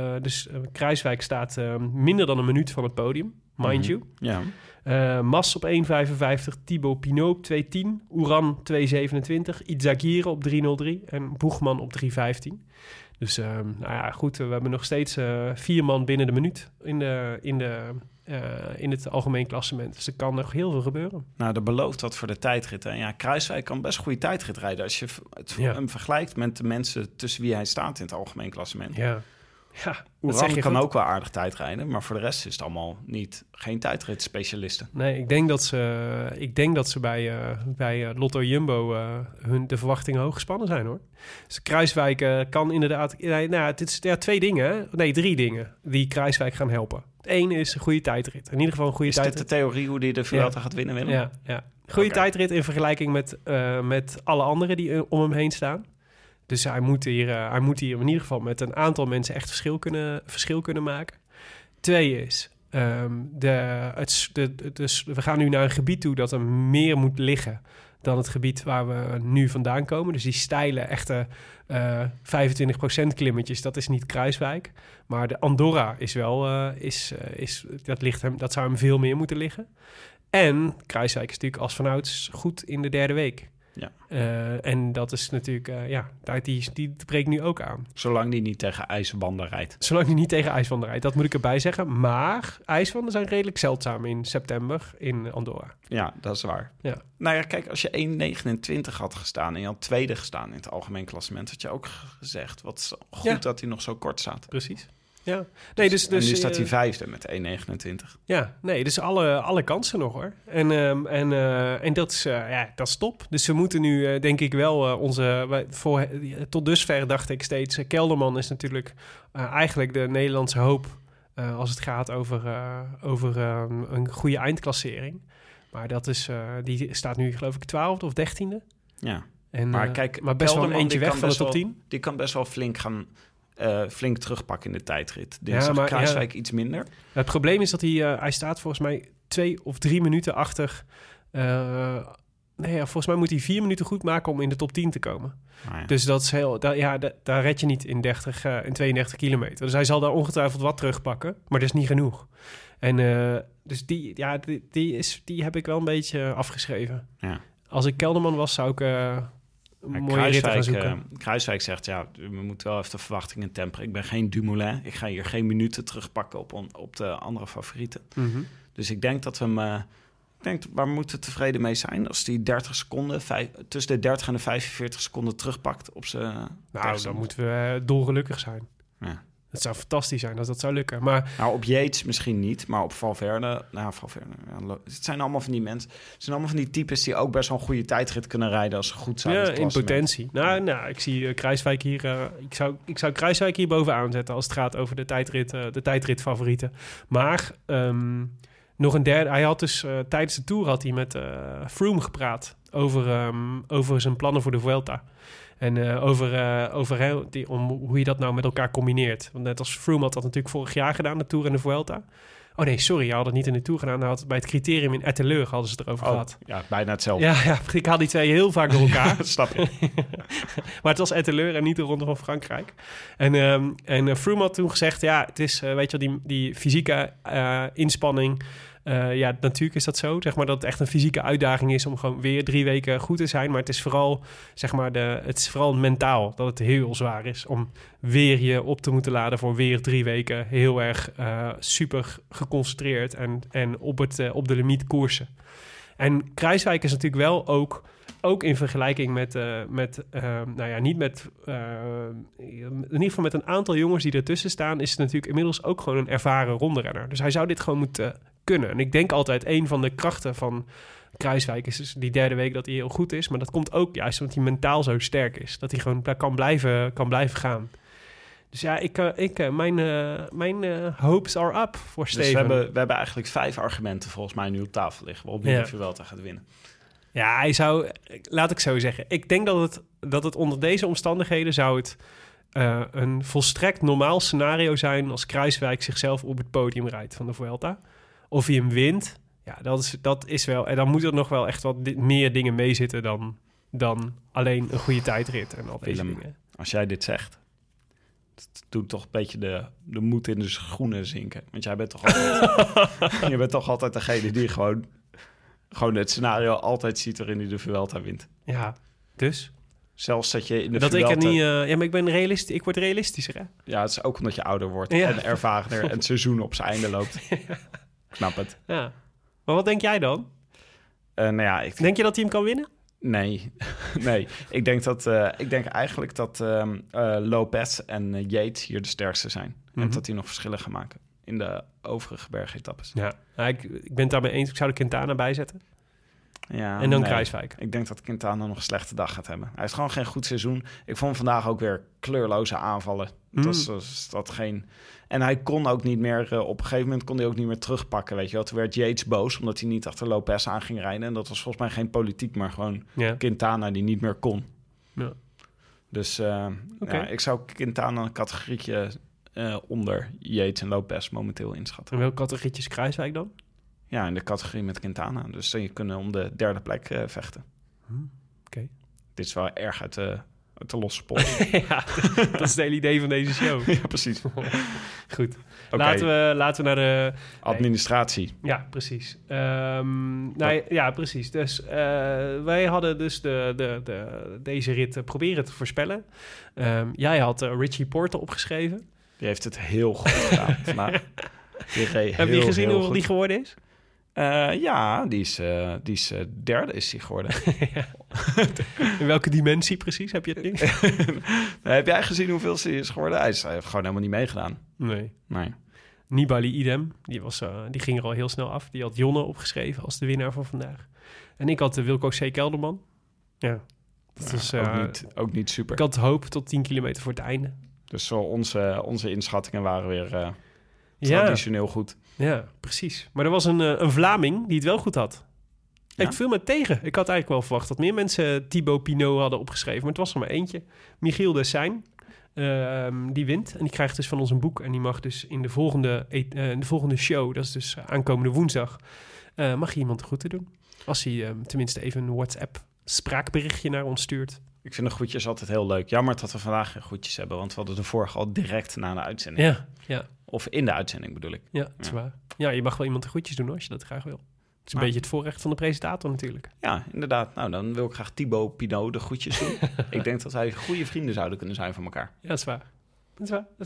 Kruijswijk staat minder dan een minuut van het podium, mind you. Ja. Mas op 1,55, Thibaut Pinot op 2,10, Uran 2,27, Izagirre op 3,03 en Boegman op 3,15. Dus we hebben nog steeds 4 man binnen de minuut in het algemeen klassement. Dus er kan nog heel veel gebeuren. Nou, dat belooft wat voor de tijdrit. En ja, Kruijswijk kan best goede tijdrit rijden... als je hem vergelijkt met de mensen tussen wie hij staat in het algemeen klassement. Ja. Ja, Uran kan ook wel aardig tijdrijden, maar voor de rest is het allemaal geen tijdritspecialisten. Nee, ik denk dat ze bij Lotto Jumbo de verwachtingen hoog gespannen zijn, hoor. Dus Kruijswijk kan inderdaad... Twee dingen, nee, 3 dingen die Kruijswijk gaan helpen. Het ene is een goede tijdrit. In ieder geval een goede tijdrit. Is dit de theorie hoe die de Vuelta gaat winnen? Ja. Goede tijdrit in vergelijking met alle anderen die om hem heen staan. Dus hij moet hier in ieder geval met een aantal mensen echt verschil kunnen maken. Twee is, we gaan nu naar een gebied toe dat er meer moet liggen dan het gebied waar we nu vandaan komen. Dus die steile, echte 25% klimmetjes, dat is niet Kruijswijk. Maar de Andorra is wel, dat zou hem veel meer moeten liggen. En Kruijswijk is natuurlijk als vanouds goed in de derde week. Ja. En dat is natuurlijk, die breekt nu ook aan. Zolang die niet tegen ijswanden rijdt. Dat moet ik erbij zeggen. Maar ijswanden zijn redelijk zeldzaam in september in Andorra. Ja, dat is waar. Ja. Nou ja, kijk, als je 1,29 had gestaan en je had tweede gestaan in het algemeen klassement, had je ook gezegd, wat goed dat hij nog zo kort staat. Precies. Ja. Nee, dus, en nu staat hij vijfde met 1,29. Ja, nee, dus alle kansen nog hoor. En dat is top. Dus we moeten nu denk ik wel tot dusver dacht ik steeds... Kelderman is natuurlijk eigenlijk de Nederlandse hoop... als het gaat over een goede eindklassering. Maar die staat nu geloof ik 12e of 13e. Ja, en, maar best Kelderman, wel een eentje weg van de top 10. Die kan best wel flink gaan... flink terugpakken in de tijdrit. Kruijswijk iets minder. Het probleem is dat hij staat volgens mij 2 of 3 minuten achter. Volgens mij moet hij 4 minuten goed maken om in de top 10 te komen. Ah, ja. Dus dat is daar red je niet in 32 kilometer. Dus hij zal daar ongetwijfeld wat terugpakken, maar dat is niet genoeg. En dus die heb ik wel een beetje afgeschreven. Ja. Als ik Kelderman was, zou ik... Kruijswijk zegt, we moeten wel even de verwachtingen temperen. Ik ben geen Dumoulin. Ik ga hier geen minuten terugpakken op de andere favorieten. Mm-hmm. Dus ik denk dat we hem... waar we moeten tevreden mee zijn als hij 30 seconden... tussen de 30 en de 45 seconden terugpakt op zijn... dan moeten we dolgelukkig zijn. Ja. Het zou fantastisch zijn als dat zou lukken. Maar... Nou, op Yates misschien niet, maar op Valverde... het zijn allemaal van die mensen. Het zijn allemaal van die types die ook best wel een goede tijdrit kunnen rijden... als ze goed zijn. Ja, in potentie. Nou, ik zie Kruijswijk hier... Ik zou Kruijswijk hier bovenaan zetten als het gaat over de tijdritfavorieten. Maar nog een derde... Hij had dus tijdens de Tour had hij met Froome gepraat... over zijn plannen voor de Vuelta. En hoe je dat nou met elkaar combineert. Want net als Froome had dat natuurlijk vorig jaar gedaan, de Tour en de Vuelta. Oh nee, sorry, hij had het niet in de Tour gedaan. Hij had het bij het criterium in Etteleur hadden ze het erover gehad. Ja, bijna hetzelfde. Ja, ik haal die twee heel vaak door elkaar. Ja, snap je. Maar het was Etteleur en niet de Ronde van Frankrijk. En Froome had toen gezegd, het is, die fysieke inspanning... natuurlijk is dat zo, zeg maar, dat het echt een fysieke uitdaging is om gewoon weer 3 weken goed te zijn. Maar het is vooral, mentaal dat het heel zwaar is om weer je op te moeten laden voor weer 3 weken heel erg super geconcentreerd en op de limiet koersen. En Kruijswijk is natuurlijk wel ook in vergelijking in ieder geval met een aantal jongens die ertussen staan, is het natuurlijk inmiddels ook gewoon een ervaren rondrenner. Dus hij zou dit gewoon moeten kunnen. En ik denk altijd, een van de krachten van Kruijswijk is dus die derde week dat hij heel goed is, maar dat komt ook juist omdat hij mentaal zo sterk is. Dat hij gewoon kan blijven gaan. Dus mijn hopes are up voor Steven. Dus we hebben eigenlijk 5 argumenten volgens mij nu op tafel liggen waarop hij de Vuelta gaat winnen. Ja, hij zou, laat ik zo zeggen, ik denk dat het onder deze omstandigheden zou het een volstrekt normaal scenario zijn als Kruijswijk zichzelf op het podium rijdt van de Vuelta. Of hij hem wint, dat is wel... En dan moet er nog wel echt wat meer dingen mee zitten dan alleen een goede tijdrit en al deze dingen. Als jij dit zegt, het doet toch een beetje de moed in de schoenen zinken. Want jij bent toch altijd, degene die gewoon het scenario altijd ziet waarin hij de Vuelta wint. Ja, dus... Zelfs dat je in de Vuelta... maar ik ben realist. Ik word realistischer, hè? Ja, het is ook omdat je ouder wordt en ervarener en het seizoen op zijn einde loopt. Ja. Knap het. Ja. Maar wat denk jij dan? Denk je dat hij hem kan winnen? Nee. Ik denk eigenlijk dat Lopez en Yates hier de sterkste zijn. Mm-hmm. En dat die nog verschillen gaan maken in de overige bergetappes. Ja, ik ben het daarmee eens. Ik zou de Quintana bijzetten. Ja, en dan Kruijswijk. Ik denk dat Quintana nog een slechte dag gaat hebben. Hij heeft gewoon geen goed seizoen. Ik vond vandaag ook weer kleurloze aanvallen. En hij kon ook niet meer... op een gegeven moment kon hij ook niet meer terugpakken, weet je wel. Toen werd Yates boos, omdat hij niet achter Lopez aan ging rijden. En dat was volgens mij geen politiek, maar gewoon Quintana die niet meer kon. Ja. Dus okay. Ja, ik zou Quintana een categorietje onder Yates en Lopez momenteel inschatten. En welke categorietjes Kruijswijk dan? Ja, in de categorie met Quintana. Dus je kunnen om de derde plek vechten. Okay. Dit is wel erg uit de losse pot. Ja, dat is het hele idee van deze show. Ja, precies. Goed. Okay. Laten we naar de... administratie. Nee. Ja, precies. Ja, precies. Dus wij hadden dus deze rit proberen te voorspellen. Jij had Richie Porter opgeschreven. Die heeft het heel goed gedaan. Maar heb je gezien hoe die geworden is? Ja, die is derde is die geworden. In welke dimensie precies heb je het niet? Heb jij gezien hoeveel ze is geworden? Hij heeft gewoon helemaal niet meegedaan. Nee. Nibali idem. Die ging er al heel snel af. Die had Jonne opgeschreven als de winnaar van vandaag. En ik had Wilco C. Kelderman. Ja, dat is ook niet super. Ik had hoop tot 10 kilometer voor het einde. Dus zo onze inschattingen waren weer... traditioneel goed. Ja, precies. Maar er was een Vlaming die het wel goed had. Ja? Ik viel me tegen. Ik had eigenlijk wel verwacht dat meer mensen Thibaut Pinot hadden opgeschreven. Maar het was er maar eentje. Michiel Dessijn, die wint. En die krijgt dus van ons een boek. En die mag dus in de volgende show, dat is dus aankomende woensdag... mag hij iemand de groeten doen. Als hij tenminste even een WhatsApp-spraakberichtje naar ons stuurt. Ik vind de groetjes altijd heel leuk. Jammer dat we vandaag geen groetjes hebben. Want we hadden de vorige al direct na de uitzending. Ja. Of in de uitzending bedoel ik. Ja, dat is waar. Ja, je mag wel iemand de groetjes doen als je dat graag wil. Het is een beetje het voorrecht van de presentator natuurlijk. Ja, inderdaad. Nou, dan wil ik graag Thibaut Pinot de groetjes doen. Ik denk dat wij goede vrienden zouden kunnen zijn van elkaar. Ja, dat is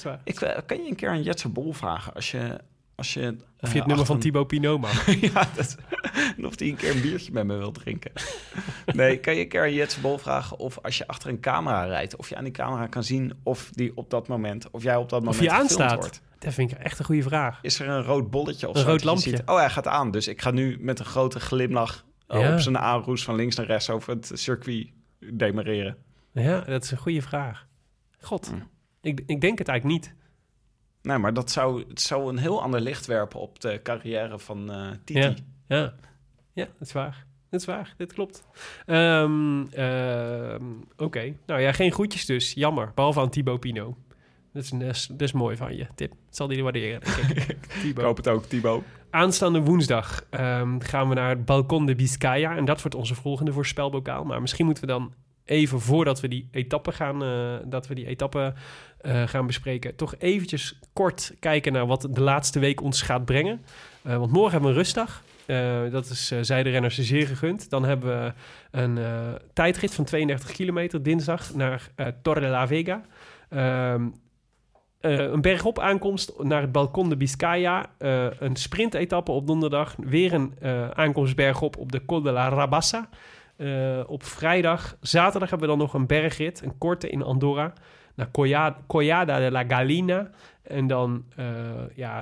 waar. Kan je een keer aan Jetse Bol vragen als je of je het nummer van Thibaut Pinot mag. Ja, of die een keer een biertje met me wil drinken. Nee, kan je een keer aan Jetse Bol vragen... of als je achter een camera rijdt... of je aan die camera kan zien of die op dat moment... of jij op dat moment gefilmd aanstaat. Wordt. Dat vind ik echt een goede vraag. Is er een rood bolletje of zo? Een rood lampje. Ziet, hij gaat aan. Dus ik ga nu met een grote glimlach... op zijn aanroes van links naar rechts... over het circuit demareren. Ja, dat is een goede vraag. God, ik denk het eigenlijk niet... Nee, maar het zou een heel ander licht werpen op de carrière van Titi. Ja, dat is waar. Dit klopt. Oké. Nou ja, geen groetjes dus. Jammer. Behalve aan Thibaut Pinot. Dat is mooi van je, tip. Dat zal die waarderen. Ik hoop het ook, Thibaut. Aanstaande woensdag gaan we naar het Balcon de Biscaya. En dat wordt onze volgende voorspelbokaal. Maar misschien moeten we dan... even voordat we die etappe gaan bespreken... toch eventjes kort kijken naar wat de laatste week ons gaat brengen. Want morgen hebben we een rustdag. Dat is zij de renners zeer gegund. Dan hebben we een tijdrit van 32 kilometer dinsdag naar Torre de la Vega. Een bergop aankomst naar het Balcon de Biscaya. Een sprintetappe op donderdag. Weer een aankomst bergop op de Col de la Rabassa. Op vrijdag. Zaterdag hebben we dan nog een bergrit, een korte in Andorra, naar Collada de la Gallina. En dan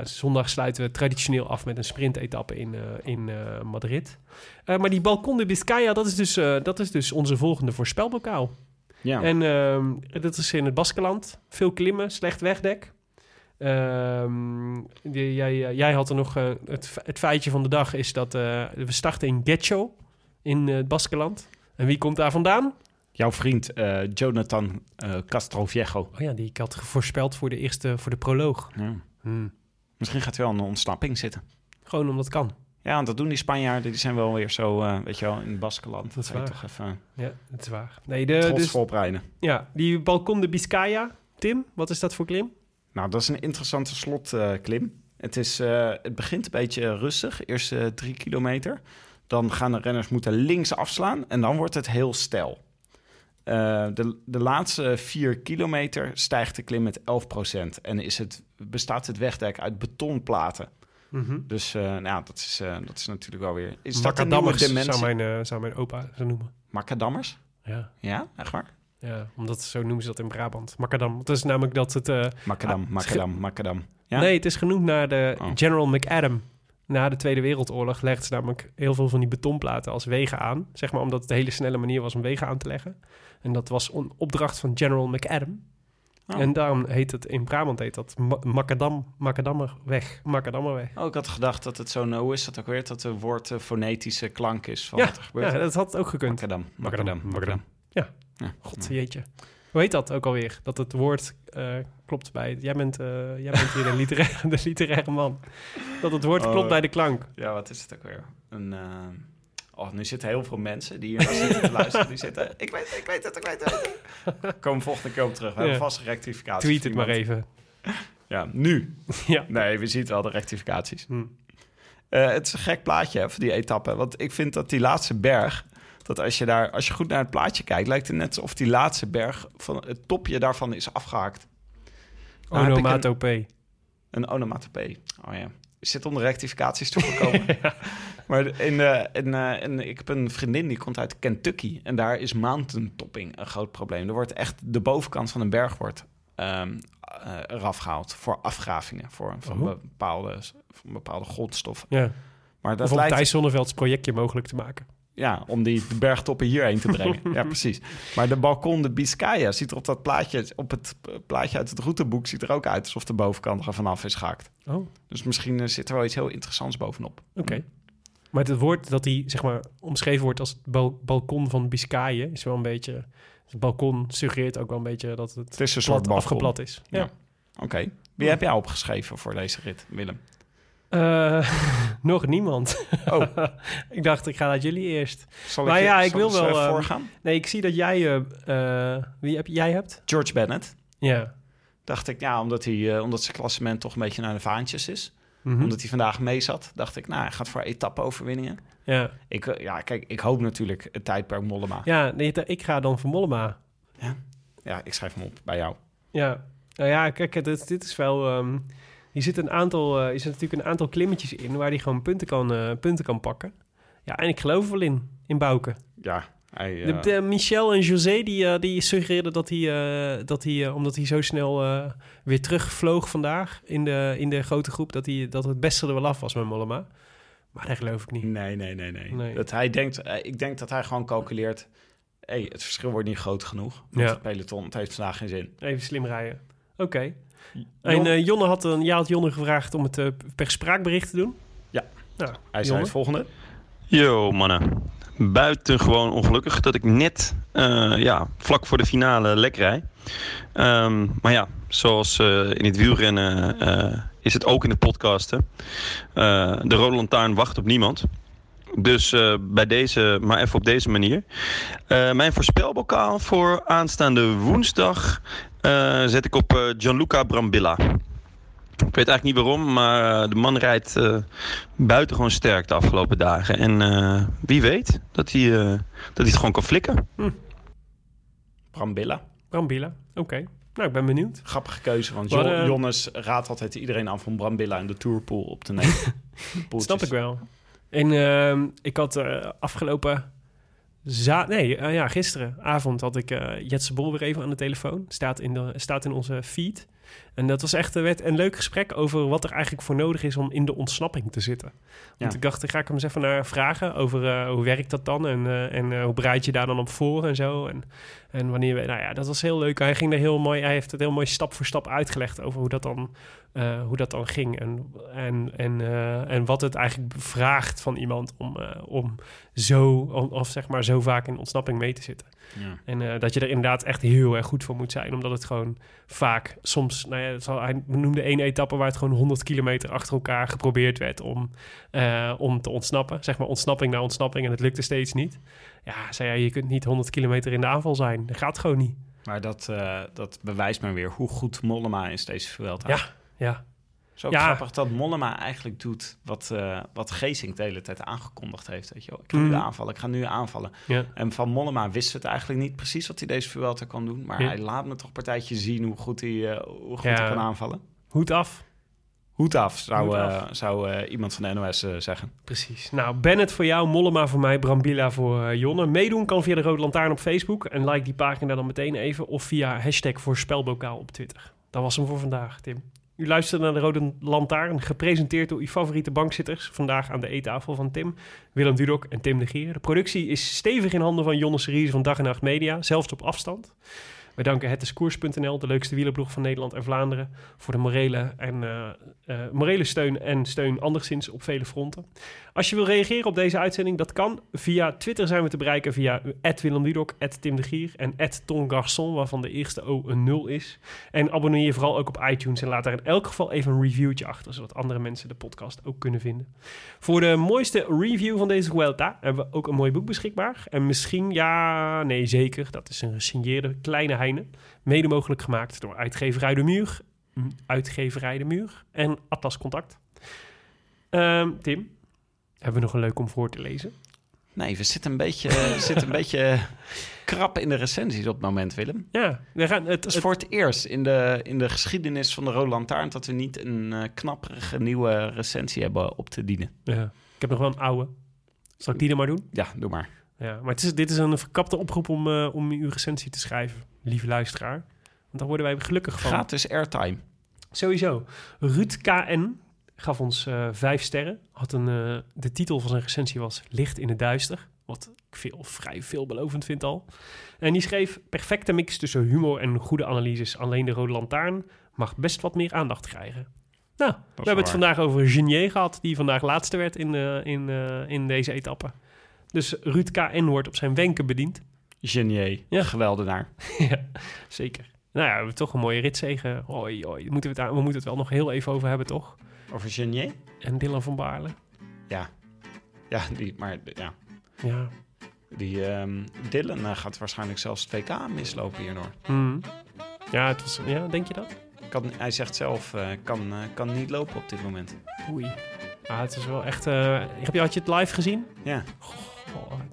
zondag sluiten we traditioneel af met een sprintetappe in Madrid. Maar die Balcon de Biscaya, dat is dus onze volgende voorspelbokaal. Ja. En dat is in het Baskenland. Veel klimmen, slecht wegdek. Jij had er nog... het feitje van de dag is dat we starten in Getxo. In het Baskenland. En wie komt daar vandaan? Jouw vriend Jonathan Castroviejo. Oh ja, die ik had voorspeld voor de proloog. Ja. Misschien gaat hij wel een ontsnapping zitten. Gewoon omdat het kan. Ja, want dat doen die Spanjaarden. Die zijn wel weer zo, weet je wel, in het Baskenland. Dat is waar. Toch even, ja, dat is waar. Nee, trots vooroprijden. Ja, die Balcon de Biscaya. Tim, wat is dat voor klim? Nou, dat is een interessante slotklim. Het begint een beetje rustig. Eerst 3 kilometer... Dan gaan de renners moeten links afslaan en dan wordt het heel steil. De laatste 4 kilometer stijgt de klim met 11%. En bestaat het wegdek uit betonplaten. Mm-hmm. Dus dat is natuurlijk wel weer... Is dat een nieuwe dimensie? Zou mijn opa zo noemen. Macadammers? Ja. Ja, echt waar? Ja, omdat zo noemen ze dat in Brabant. Macadam. Het is namelijk dat het... Macadam. Ja? Nee, het is genoemd naar de General McAdam. Na de Tweede Wereldoorlog legden ze namelijk heel veel van die betonplaten als wegen aan. Zeg maar omdat het een hele snelle manier was om wegen aan te leggen. En dat was een opdracht van General McAdam. Oh. En daarom heet het in Brabant Macadammerweg. Oh, ik had gedacht dat het hoe is dat ook weer? Dat de woord fonetische klank is van wat er gebeurt. Ja, dat had ook gekund. Macadam. Ja. God, jeetje. Hoe heet dat ook alweer? Dat het woord klopt bij... Jij bent hier de literaire man. Dat het woord klopt bij de klank. Ja, wat is het ook weer? Nu zitten heel veel mensen die hier zitten te luisteren. Die zitten... Ik weet het. Kom volgende keer op terug. We hebben vast een rectificatie. Tweet het maar even. Ja, nu. Ja. Nee, we zien wel de rectificaties. Het is een gek plaatje van die etappe. Want ik vind dat die laatste berg... dat als je goed naar het plaatje kijkt... lijkt het net alsof die laatste berg... van het topje daarvan is afgehakt. Onomatopee. Een onomatopee. Oh ja. Zit onder rectificaties toegekomen. Ja. Maar ik heb een vriendin die komt uit Kentucky. En daar is mountain topping een groot probleem. Er wordt echt de bovenkant van een berg eraf gehaald. Voor afgravingen. Van bepaalde grondstoffen. Ja. Maar dat om Thijs Zonnevelds projectje mogelijk te maken. Ja, om die bergtoppen hierheen te brengen. Ja, precies. Maar de balkon de Biscaya ziet er op dat plaatje... op het plaatje uit het routeboek ziet er ook uit... alsof de bovenkant er vanaf is gehakt. Oh. Dus misschien zit er wel iets heel interessants bovenop. Oké. Maar het woord dat die, zeg maar, omschreven wordt... als het balkon van Biscaye is wel een beetje... het balkon suggereert ook wel een beetje dat het plat afgeplat is. Ja. Oké. Wie heb jij opgeschreven voor deze rit, Willem? Nog niemand. Oh. Ik dacht, ik ga naar jullie eerst. Ik wil wel voorgaan? Nee, ik zie dat jij... Wie jij hebt? George Bennett. Ja. Dacht ik, omdat zijn klassement toch een beetje naar de vaantjes is. Mm-hmm. Omdat hij vandaag mee zat, dacht ik, hij gaat voor etappe-overwinningen. Ja. Ik hoop natuurlijk het tijdperk Mollema. Ja, nee, ik ga dan voor Mollema. Ja? Ja, ik schrijf hem op bij jou. Ja. Nou ja, kijk, dit is wel... Er zit natuurlijk een aantal klimmetjes in... waar hij gewoon punten kan pakken. Ja, en ik geloof wel in Bouaké. Ja. Michel en José die suggereerden dat hij omdat hij zo snel weer terugvloog vandaag... in de grote groep, dat het beste er wel af was met Mollema. Maar dat geloof ik niet. Nee. Ik denk dat hij gewoon calculeert... het verschil wordt niet groot genoeg. Want het peloton, het heeft vandaag geen zin. Even slim rijden. Oké. En had Jonne gevraagd om het per spraakbericht te doen. Ja, hij zei het volgende. Yo mannen, buitengewoon ongelukkig dat ik net vlak voor de finale lek rijd. Maar ja, zoals in het wielrennen is het ook in de podcasten. De Rode Lantaarn wacht op niemand. Dus bij deze, maar even op deze manier. Mijn voorspelbokaal voor aanstaande woensdag zet ik op Gianluca Brambilla. Ik weet eigenlijk niet waarom, maar de man rijdt buitengewoon sterk de afgelopen dagen. En wie weet dat hij het gewoon kan flikken. Brambilla, oké. Nou, ik ben benieuwd. Grappige keuze, want Jonnes raadt altijd iedereen aan van Brambilla in de Tourpool op te nemen. Snap ik wel. En ik had afgelopen... gisteravond had ik Jetse Bol weer even aan de telefoon. Staat in onze feed. En dat was echt een leuk gesprek over wat er eigenlijk voor nodig is om in de ontsnapping te zitten. Want ik dacht, dan ga ik hem eens even naar vragen over hoe werkt dat dan en hoe bereid je daar dan op voor en zo. En wanneer we, dat was heel leuk. Hij ging er heel mooi, hij heeft het heel mooi stap voor stap uitgelegd over hoe dat dan ging en wat het eigenlijk vraagt van iemand om zo vaak in ontsnapping mee te zitten. Ja. En dat je er inderdaad echt heel erg goed voor moet zijn, omdat het gewoon vaak soms, hij noemde 1 etappe waar het gewoon 100 kilometer achter elkaar geprobeerd werd om te ontsnappen. Zeg maar ontsnapping na ontsnapping en het lukte steeds niet. Ja, zei hij, je kunt niet 100 kilometer in de aanval zijn. Dat gaat gewoon niet. Maar dat bewijst me weer hoe goed Mollema is deze Vuelta. Ja. Zo grappig dat Mollema eigenlijk doet wat Geesink de hele tijd aangekondigd heeft. Weet je wel. Ik ga nu aanvallen, Ja. En van Mollema wist het eigenlijk niet precies wat hij deze Vuelta kan doen. Maar hij laat me toch een partijtje zien hoe goed hij kan aanvallen. Hoed af, zou iemand van de NOS zeggen. Precies. Nou, Bennett voor jou, Mollema voor mij, Brambilla voor Jonne. Meedoen kan via de Rode Lantaarn op Facebook. En like die pagina dan meteen even. Of via #voorspelbokaal op Twitter. Dat was hem voor vandaag, Tim. U luistert naar de Rode Lantaarn, gepresenteerd door uw favoriete bankzitters. Vandaag aan de eettafel van Tim, Willem Dudok en Tim de Gier. De productie is stevig in handen van Jonne Seriese van Dag en Nacht Media, zelfs op afstand. We danken hetdeskoers.nl, de leukste wielerblog van Nederland en Vlaanderen, voor de morele steun en steun anderszins op vele fronten. Als je wil reageren op deze uitzending, dat kan. Via Twitter zijn we te bereiken via @WillemDudok, @TimDeGier en @TonGarçon, waarvan de eerste O een 0 is. En abonneer je vooral ook op iTunes en laat daar in elk geval even een reviewtje achter, zodat andere mensen de podcast ook kunnen vinden. Voor de mooiste review van deze Vuelta hebben we ook een mooi boek beschikbaar. En misschien, ja, nee, zeker, dat is een gesigneerde Kleine Heine, mede mogelijk gemaakt door Uitgeverij de Muur en Atlas Contact. Tim, hebben we nog een leuk om voor te lezen? Nee, we zitten een beetje krap in de recensies op het moment, Willem. Ja, het is voor het eerst in de geschiedenis van de Rode Lantaarn dat we niet een knapperige nieuwe recensie hebben op te dienen. Ja. Ik heb nog wel een oude. Zal ik die dan maar doen? Ja, doe maar. Ja, maar dit is een verkapte oproep om uw recensie te schrijven, lieve luisteraar. Want daar worden wij gelukkig van. Gratis airtime. Sowieso. Ruud KN gaf ons 5 sterren. Had de titel van zijn recensie was Licht in het Duister. Wat ik vrij veelbelovend vind al. En die schreef: perfecte mix tussen humor en goede analyses. Alleen de Rode Lantaarn mag best wat meer aandacht krijgen. Nou, we hebben het vandaag over Genier gehad, die vandaag laatste werd in deze etappe. Dus Ruud KN wordt op zijn wenken bediend. Genier, ja. Geweldenaar. Ja, zeker. Nou ja, we hebben toch een mooie ritzegen. Oi, we moeten het wel nog heel even over hebben, toch? Over Genier? En Dylan van Baarle. Ja. Ja, Ja. Dylan gaat waarschijnlijk zelfs het WK mislopen hierdoor. Mm. Ja, denk je dat? Hij zegt zelf, kan niet lopen op dit moment. Oei. Ah, het is wel echt... Had je het live gezien? Ja.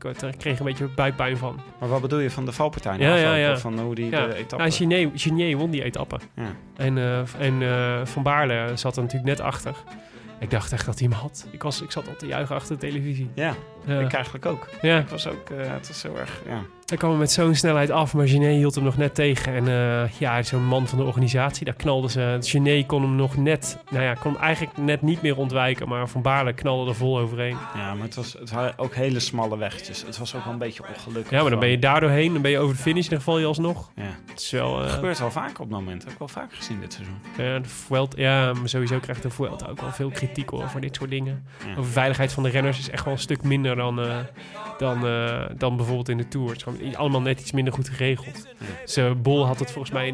Ik kreeg een beetje buikpijn van. Maar wat bedoel je van de valpartij? Van hoe die de etappe... Nou, Genier won die etappe. Ja. En Van Baarle zat er natuurlijk net achter. Ik dacht echt dat hij hem had. Ik zat al te juichen achter de televisie. Ja, ik eigenlijk ook. Ja. Ik was ook... het was heel erg... Ja. Hij kwam hem met zo'n snelheid af, maar Genier hield hem nog net tegen. En zo'n man van de organisatie, daar knalde ze. Genier kon hem nog net... Nou ja, kon eigenlijk net niet meer ontwijken, maar Van Baarle knalde er vol overheen. Ja, maar het waren ook hele smalle wegjes. Het was ook wel een beetje ongelukkig. Ja, maar dan ben je daar doorheen, dan ben je over de finish en dan val je alsnog. Ja, het is wel, dat gebeurt wel vaker op dat moment. Dat heb ik wel vaker gezien dit seizoen. Ja, maar sowieso krijgt de Vuelta ook wel veel kritiek over dit soort dingen. Ja. Over veiligheid van de renners is echt wel een stuk minder dan bijvoorbeeld in de Tour. Het is allemaal net iets minder goed geregeld. Ja. Dus Bol had het volgens mij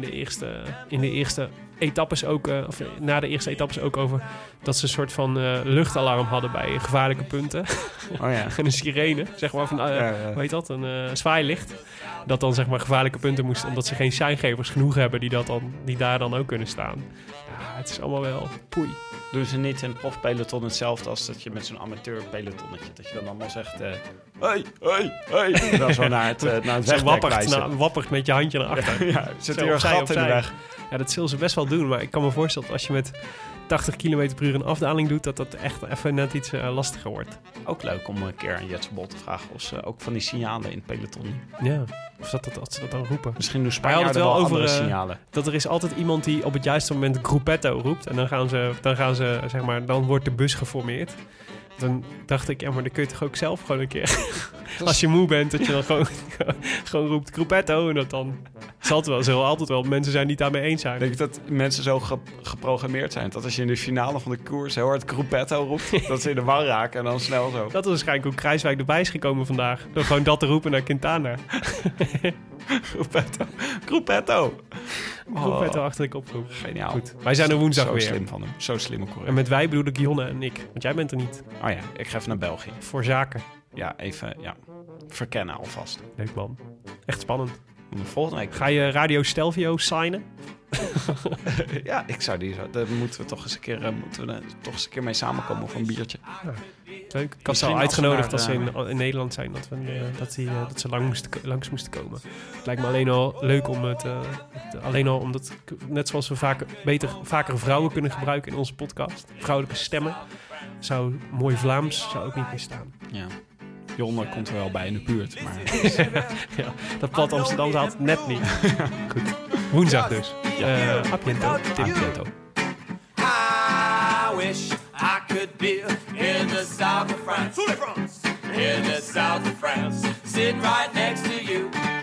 in de eerste etappes ook... of na de eerste etappes ook over... dat ze een soort van luchtalarm hadden bij gevaarlijke punten. Oh ja. En een sirene, zeg maar. Van, hoe heet dat? Een zwaailicht. Dat dan zeg maar gevaarlijke punten moesten... omdat ze geen seingevers genoeg hebben... die daar dan ook kunnen staan. Ja, het is allemaal wel poei. Doen ze niet in profpeloton hetzelfde als dat je met zo'n amateurpelotonnetje... dat je dan allemaal zegt... hey. Dan zo naar het wegdek wijzen. Wappert met je handje erachter. Ja, zit er een gat in de weg. Ja, dat zullen ze best wel doen. Maar ik kan me voorstellen dat als je met 80 km per uur een afdaling doet... dat echt even net iets lastiger wordt. Ook leuk om een keer aan Jetse Bol te vragen... of ze ook van die signalen in het peloton. Ja, of dat ze dat dan roepen. Misschien doen Spanjaarden wel over andere signalen. Dat er is altijd iemand die op het juiste moment gruppetto roept... en dan gaan ze zeg maar, dan wordt de bus geformeerd. Dan dacht ik, ja, maar dan kun je toch ook zelf gewoon een keer... als je moe bent, dat je dan gewoon roept gruppetto... en dat dan... Er zullen altijd wel mensen zijn die het daarmee eens zijn. Ik denk dat mensen zo geprogrammeerd zijn... dat als je in de finale van de koers heel hard gruppetto roept... dat ze in de war raken en dan snel zo. Dat is waarschijnlijk hoe Kruijswijk erbij is gekomen vandaag. Door gewoon dat te roepen naar Quintana. Gruppetto. Gruppetto achter de koproep. Geniaal. Goed. Wij zijn er woensdag weer. Zo slim van hem. Zo slimme correct. En met wij bedoel ik Jonne en ik. Want jij bent er niet. Oh ja, ik ga even naar België. Voor zaken. Ja, even verkennen alvast. Leuk man. Echt spannend. Volgende week. Ga je Radio Stelvio signen? Ja, ik zou die zo. Daar moeten we toch eens een keer mee samenkomen of een biertje. Ja, leuk. Ik had ze al uitgenodigd als ze in Nederland zijn dat ze langs moesten komen. Het lijkt me alleen al leuk om het... alleen al omdat, net zoals we vaker vrouwen kunnen gebruiken in onze podcast. Vrouwelijke stemmen. Zou mooi Vlaams zou ook niet meer staan. Ja. Jonne komt er wel bij in de buurt, maar... ja, dat plat Amsterdam had net niet. Goed. Woensdag dus. A piento, Tim Piento. I wish I could be in the south of France. In the south of France. Sitting right next to you.